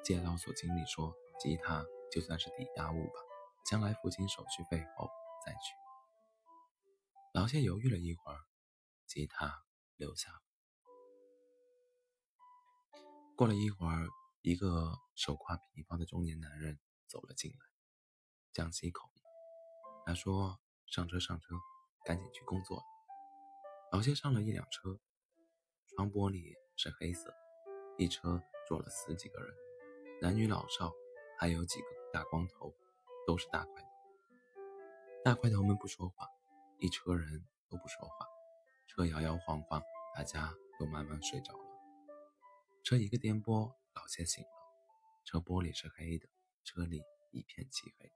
街道所经理说，吉他就算是抵押物吧，将来付清手续费后再取。老谢犹豫了一会儿，吉他留下。过了一会儿，一个手挎皮包的中年男人走了进来，江西口音。他说：“上车，赶紧去工作了。”老谢上了一辆车，窗玻璃是黑色，一车坐了10几个人，男女老少，还有几个大光头，都是大块头。大块头们不说话，一车人都不说话，车摇摇晃晃，大家都慢慢睡着了。车一个颠簸，老谢醒了。车玻璃是黑的，车里一片漆黑。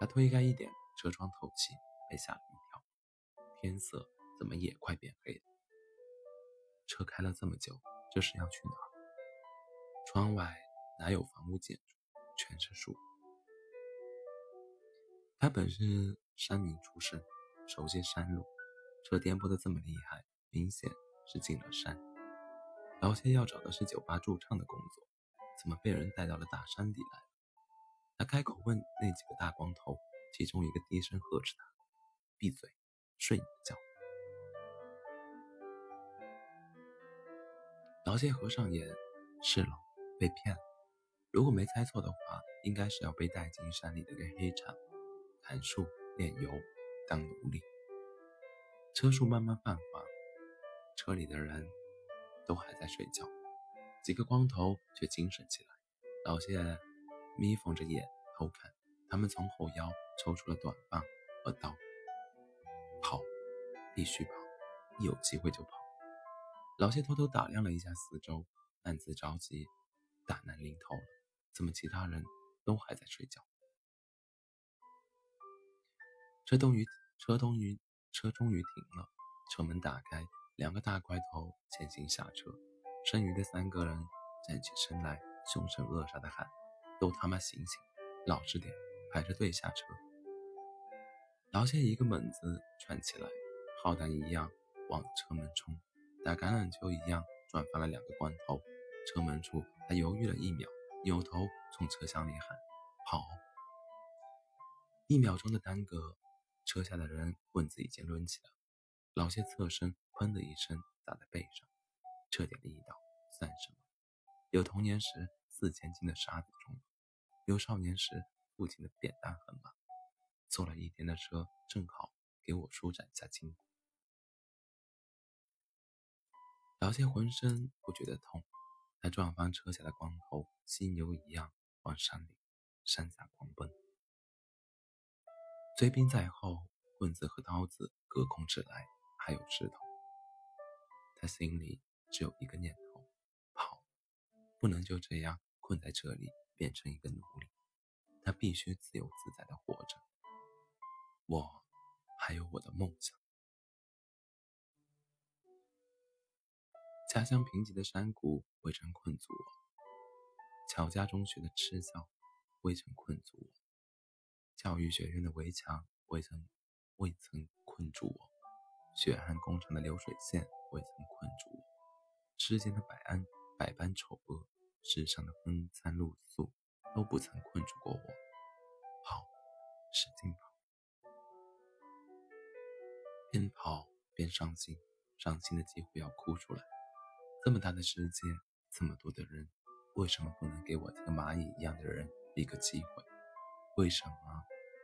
他推开一点车窗透气，被吓了一跳，天色怎么也快变黑了？车开了这么久，这是要去哪儿？窗外哪有房屋建筑，全是树。他本是山民出身，熟悉山路，车颠簸得这么厉害，明显是进了山。老谢要找的是酒吧驻唱的工作，怎么被人带到了大山里来？他开口问那几个大光头，其中一个低声呵斥他：“闭嘴，睡你的觉。”老谢合上眼，是了，被骗了。如果没猜错的话，应该是要被带进山里的个黑场，砍树、炼油、当奴隶。车速慢慢泛黄，车里的人都还在睡觉，几个光头却精神起来。老谢眯缝着眼偷看，他们从后腰抽出了短棒和刀。跑，必须跑，一有机会就跑。老谢偷偷打量了一下四周，暗自着急，大难临头了，怎么其他人都还在睡觉？车终于停了，车门打开，两个大块头前行下车，剩余的三个人站起身来，凶神恶煞的喊：“都他妈醒醒，老实点，排着队下车。”老谢一个猛子窜起来，炮弹一样往车门冲，打橄榄球一样转翻了两个光头。车门处他犹豫了一秒，扭头从车厢里喊：“跑！”一秒钟的耽搁，车下的人棍子已经抡起了，老谢侧身，砰的一声打在背上，这点力道算什么？有童年时4000斤的沙子重，有少年时父亲的扁担很满。坐了一天的车，正好给我舒展下筋骨。老谢浑身不觉得痛，他撞翻车下的光头，犀牛一样往山下狂奔。追兵在后，棍子和刀子隔空驰来，还有石头。他心里只有一个念头：跑！不能就这样困在这里，变成一个奴隶。他必须自由自在地活着。我还有我的梦想。家乡贫瘠的山谷围城困住我，乔家中学的嗤笑围城困住我，教育学院的围墙未曾困住我，血汗工厂的流水线未曾困住我，世间的百般丑恶，世上的风餐露宿都不曾困住过我。跑，使劲跑！边跑边伤心，伤心的几乎要哭出来。这么大的世界，这么多的人，为什么不能给我这个蚂蚁一样的人一个机会？为什么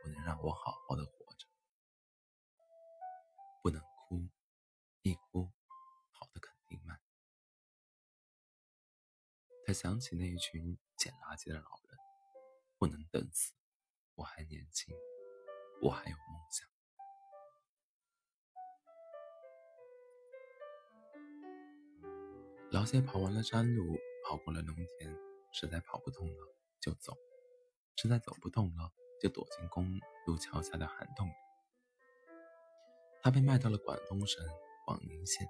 不能让我好好的活着？不能哭，一哭，跑得肯定慢。他想起那一群捡垃圾的老人，不能等死，我还年轻，我还有梦想。老谢跑完了山路，跑过了农田，实在跑不动了，就走。实在走不动了，就躲进公路桥下的涵洞里。他被卖到了广东省广宁县，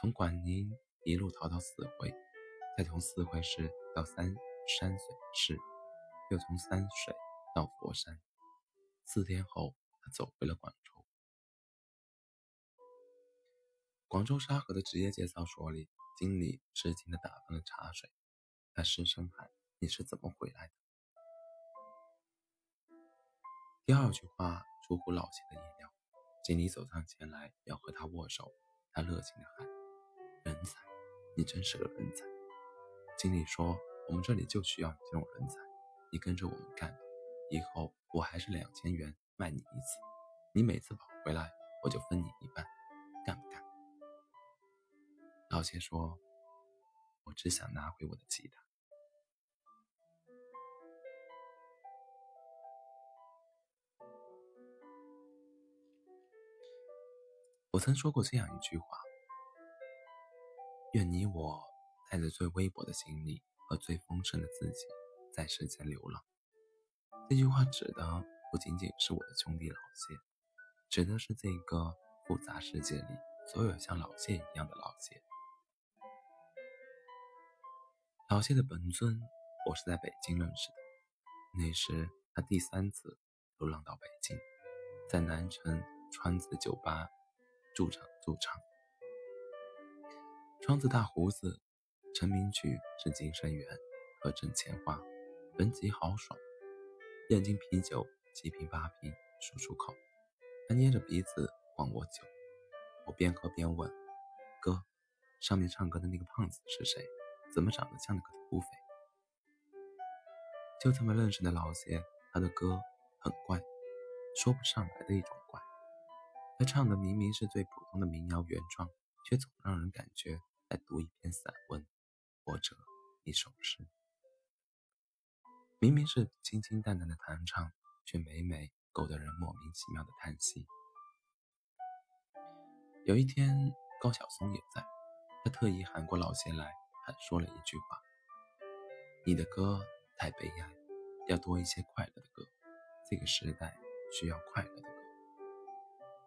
从广宁一路逃到四会，再从四会市到山水市，又从山水到佛山。4天后，他走回了广州。广州沙河的职业介绍所里，经理吃惊地打翻了茶水，他失声喊：“你是怎么回来的？”第二句话出乎老谢的意料，经理走上前来要和他握手，他热情地喊：“人才，你真是个人才！”经理说：“我们这里就需要你这种人才，你跟着我们干吧，以后我还是2000元卖你一次，你每次跑回来我就分你一半，干不干？”老谢说：“我只想拿回我的吉他。”我曾说过这样一句话：愿你我带着最微薄的行李和最丰盛的自己，在世间流浪。这句话指的不仅仅是我的兄弟老谢，指的是这个复杂世界里所有像老谢一样的老谢。老谢的本尊，我是在北京认识的，那时他第3次流浪到北京，在南城川子酒吧驻唱。窗子大胡子，成名曲是《今生缘》和《挣钱花》，人极豪爽，燕京啤酒7瓶8瓶说出口，他捏着鼻子灌我酒，我边喝边问哥，上面唱歌的那个胖子是谁？怎么长得像那个土匪？就这么认识的老邪，他的歌很怪，说不上来的一种怪。他唱的明明是最普通的民谣原创，却总让人感觉在读一篇散文或者一首诗。明明是清清淡淡的弹唱，却每每勾得人莫名其妙的叹息。有一天高晓松也在，他特意喊过老邪来，还说了一句话：你的歌太悲哀，要多一些快乐的歌，这个时代需要快乐的歌。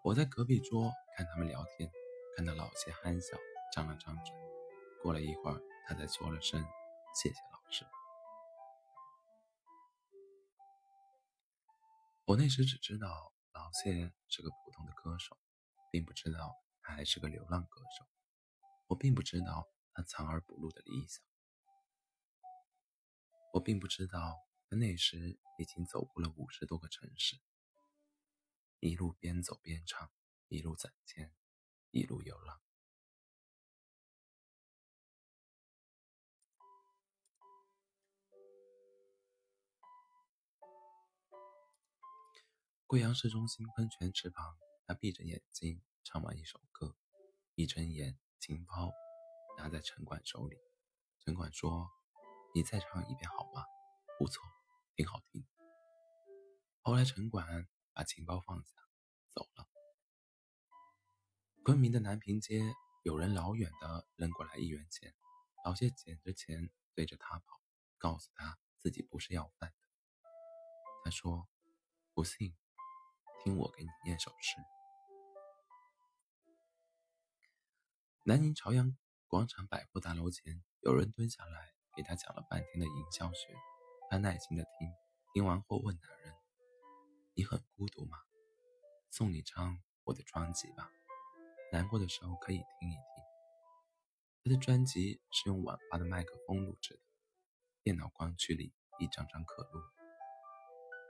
我在隔壁桌看他们聊天，看到老邪憨笑，张了张嘴。过了一会儿，他才说了声谢谢老师。我那时只知道老谢是个普通的歌手，并不知道他还是个流浪歌手。我并不知道他藏而不露的理想，我并不知道他那时已经走过了50多个城市，一路边走边唱，一路攒钱，一路流浪。贵阳市中心喷泉池旁，他闭着眼睛唱完一首歌，一睁眼，琴包拿在城管手里。城管说：你再唱一遍好吗？不错，挺好听。后来城管把琴包放下走了。昆明的南平街，有人老远的扔过来1元钱，老谢捡着钱对着他跑，告诉他自己不是要饭的。他说：不信听我给你念首诗。南宁朝阳广场百货大楼前，有人蹲下来给他讲了半天的营销学，他耐心的听，听完后问男人：你很孤独吗？送你张我的专辑吧，难过的时候可以听一听。他的专辑是用网吧的麦克风录制的，电脑光驱里一张张可录。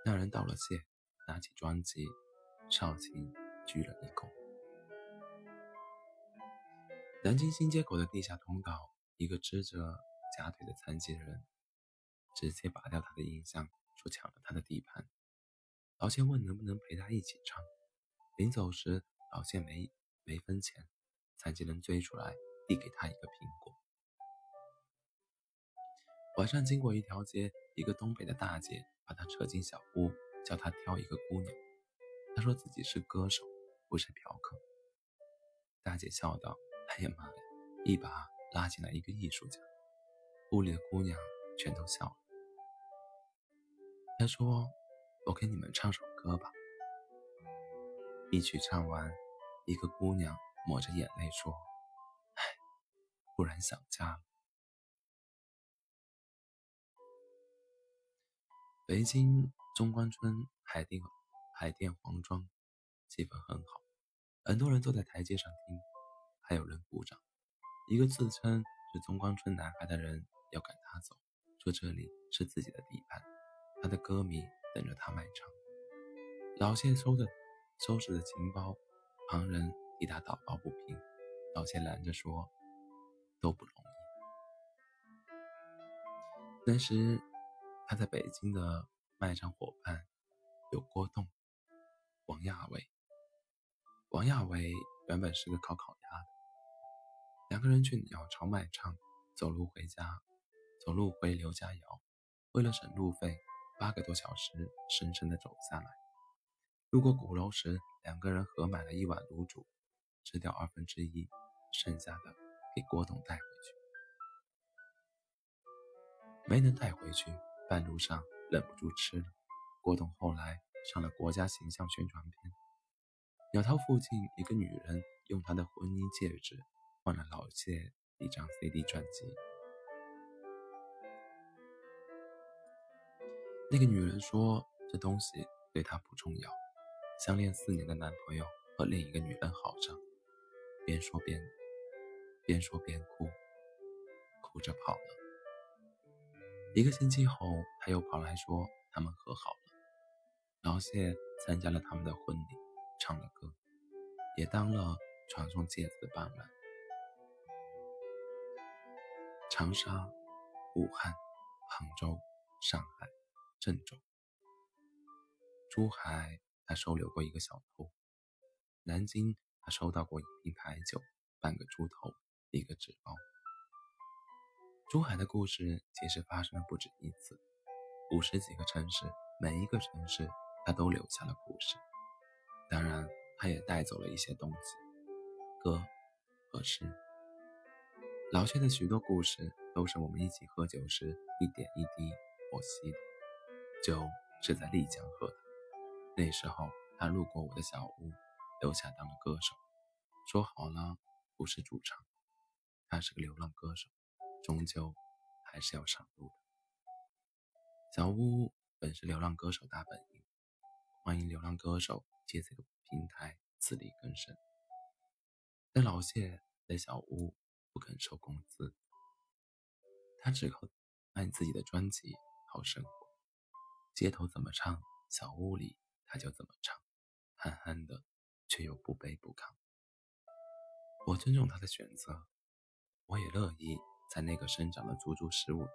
那人道了谢，拿起专辑，少情鞠了一躬。南京新街口的地下通道，一个支着假腿的残疾人直接拔掉他的音箱，说抢了他的地盘。老谢问能不能陪他一起唱，临走时老谢没分钱，残疾人追出来递给他一个苹果。晚上经过一条街，一个东北的大姐把他扯进小屋，叫他挑一个姑娘。他说自己是歌手，不是嫖客。大姐笑道：哎呀妈呀，一把拉进来一个艺术家。屋里的姑娘全都笑了。她说：我给你们唱首歌吧。一曲唱完，一个姑娘抹着眼泪说：哎，突然想家了。北京中关村海淀黄庄，气氛很好，很多人坐在台阶上听，还有人鼓掌。一个自称是中关村男孩的人要赶他走，说这里是自己的地盘，他的歌迷等着他卖唱。老谢收拾着琴包，旁人替他祷告不平。老谢拦着说：都不容易。那时他在北京的卖唱伙伴有郭栋、王亚伟。王亚伟原本是个烤鸭的。两个人去鸟巢卖唱，走路回刘家窑，为了省路费，8个多小时深深地走下来。路过鼓楼时，两个人合买了一碗卤煮，吃掉1/2，剩下的给郭董带回去。没能带回去，半路上忍不住吃了。郭董后来上了国家形象宣传片。鸟巢附近一个女人用她的婚姻戒指换了老谢一张 CD 专辑。那个女人说这东西对她不重要，相恋4年的男朋友和另一个女人好上，边说边哭，哭着跑了。一个星期后，他又跑来说他们和好了。老谢参加了他们的婚礼，唱了歌，也当了传送戒指的伴郎。长沙、武汉、杭州、上海、郑州、珠海，他收留过一个小偷。南京，他收到过一瓶台酒、半个猪头、一个纸包。珠海的故事其实发生了不止一次，50几个城市，每一个城市他都留下了故事。当然，他也带走了一些东西，歌和诗。老谢的许多故事都是我们一起喝酒时一点一滴我吸的。酒是在丽江喝的，那时候他路过我的小屋，留下当了歌手，说好了不是主唱，他是个流浪歌手，终究还是要上路的。小屋本是流浪歌手大本营，欢迎流浪歌手借这个平台自力更生。但老谢在小屋不肯收工资，他只靠卖自己的专辑好生活。街头怎么唱，小屋里他就怎么唱，憨憨的却又不卑不亢。我尊重他的选择，我也乐意在那个生长了足足15年，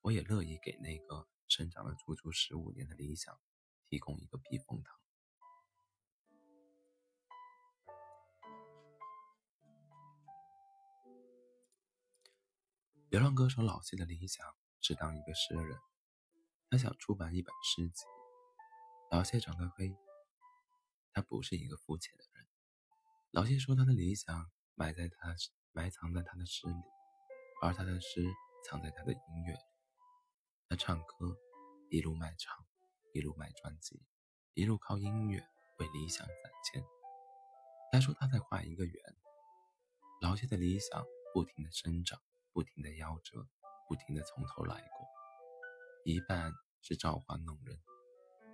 我也乐意给那个生长了足足15年的理想提供一个避风塘。流浪歌手老谢的理想是当一个诗人，他想出版一本诗集。老谢长得黑，他不是一个肤浅的人。老谢说他的理想埋藏在他的诗里，而他的诗藏在他的音乐里。他唱歌，一路卖唱，一路卖专辑，一路靠音乐为理想攒钱。他说他在画一个圆。老谢的理想不停地生长，不停地夭折，不停地从头来过。一半是造化弄人，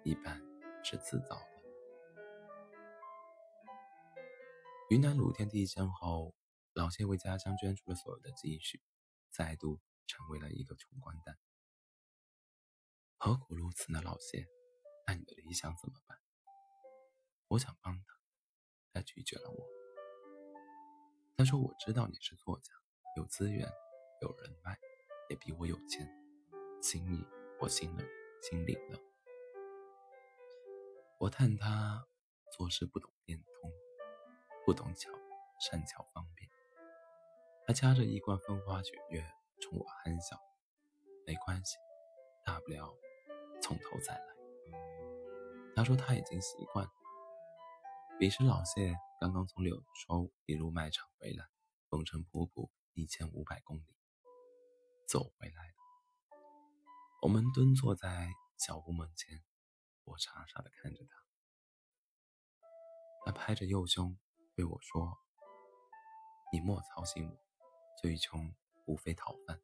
一半是自造的。云南鲁甸地震后，老谢为家乡捐出了所有的积蓄，再度成为了一个穷光蛋。何苦如此呢，老谢？那你的理想怎么办？我想帮他，他拒绝了我。他说：“我知道你是作家，有资源，有人脉，也比我有钱。”心意我心领了。我叹他做事不懂变通，不懂善巧方便。他夹着一罐风花雪月冲我憨笑，没关系，大不了从头再来。他说他已经习惯了。彼时老谢刚刚从柳州一路卖场回来，风尘仆仆1500公里，走回来了。我们蹲坐在小屋门前，我傻傻地看着他。他拍着右胸对我说：“你莫操心我，最穷无非讨饭，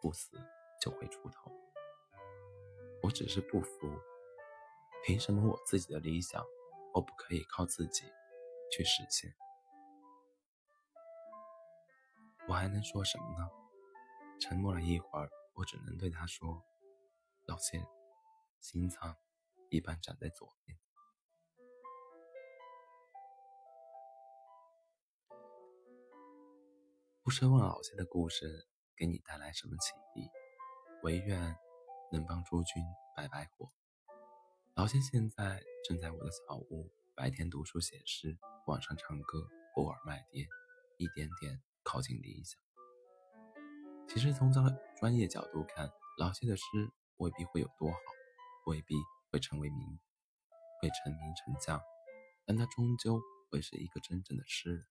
不死就会出头。我只是不服，凭什么我自己的理想，我不可以靠自己去实现？我还能说什么呢？”沉默了一会儿，我只能对他说：“老谢，心脏一半长在左边。”不奢望老谢的故事给你带来什么启迪，唯愿能帮诸君摆摆火。老谢现在正在我的小屋，白天读书写诗，晚上唱歌，偶尔卖碟，一点点靠近理想。其实从专业角度看，老谢的诗未必会有多好，未必会成名成将，但他终究会是一个真正的诗人。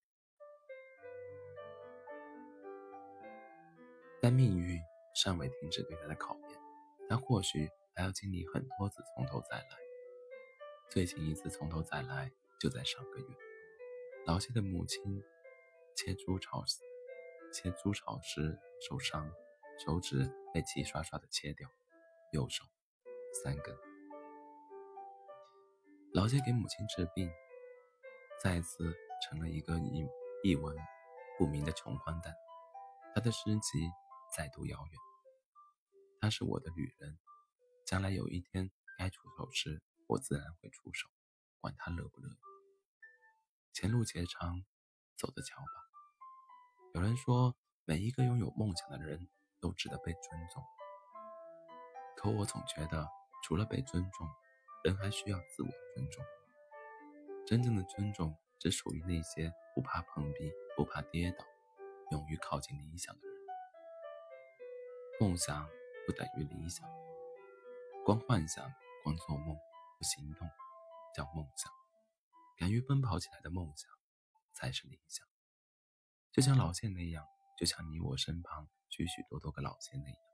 但命运尚未停止对他的考验，他或许还要经历很多次从头再来。最近一次从头再来就在上个月，老谢的母亲切猪草时受伤，手指被齐刷刷的切掉，右手3根。老谢给母亲治病，再次成了一个一文不名的穷光蛋。他的诗集再度遥远，她是我的女人，将来有一天该出手时，我自然会出手，管她乐不乐意。前路且长，走着瞧吧。有人说，每一个拥有梦想的人都值得被尊重，可我总觉得，除了被尊重，人还需要自我尊重。真正的尊重只属于那些不怕碰壁、不怕跌倒、勇于靠近理想的人。梦想不等于理想，光幻想、光做梦不行动叫梦想，敢于奔跑起来的梦想才是理想。就像老线那样，就像你我身旁许许多多个老线那样，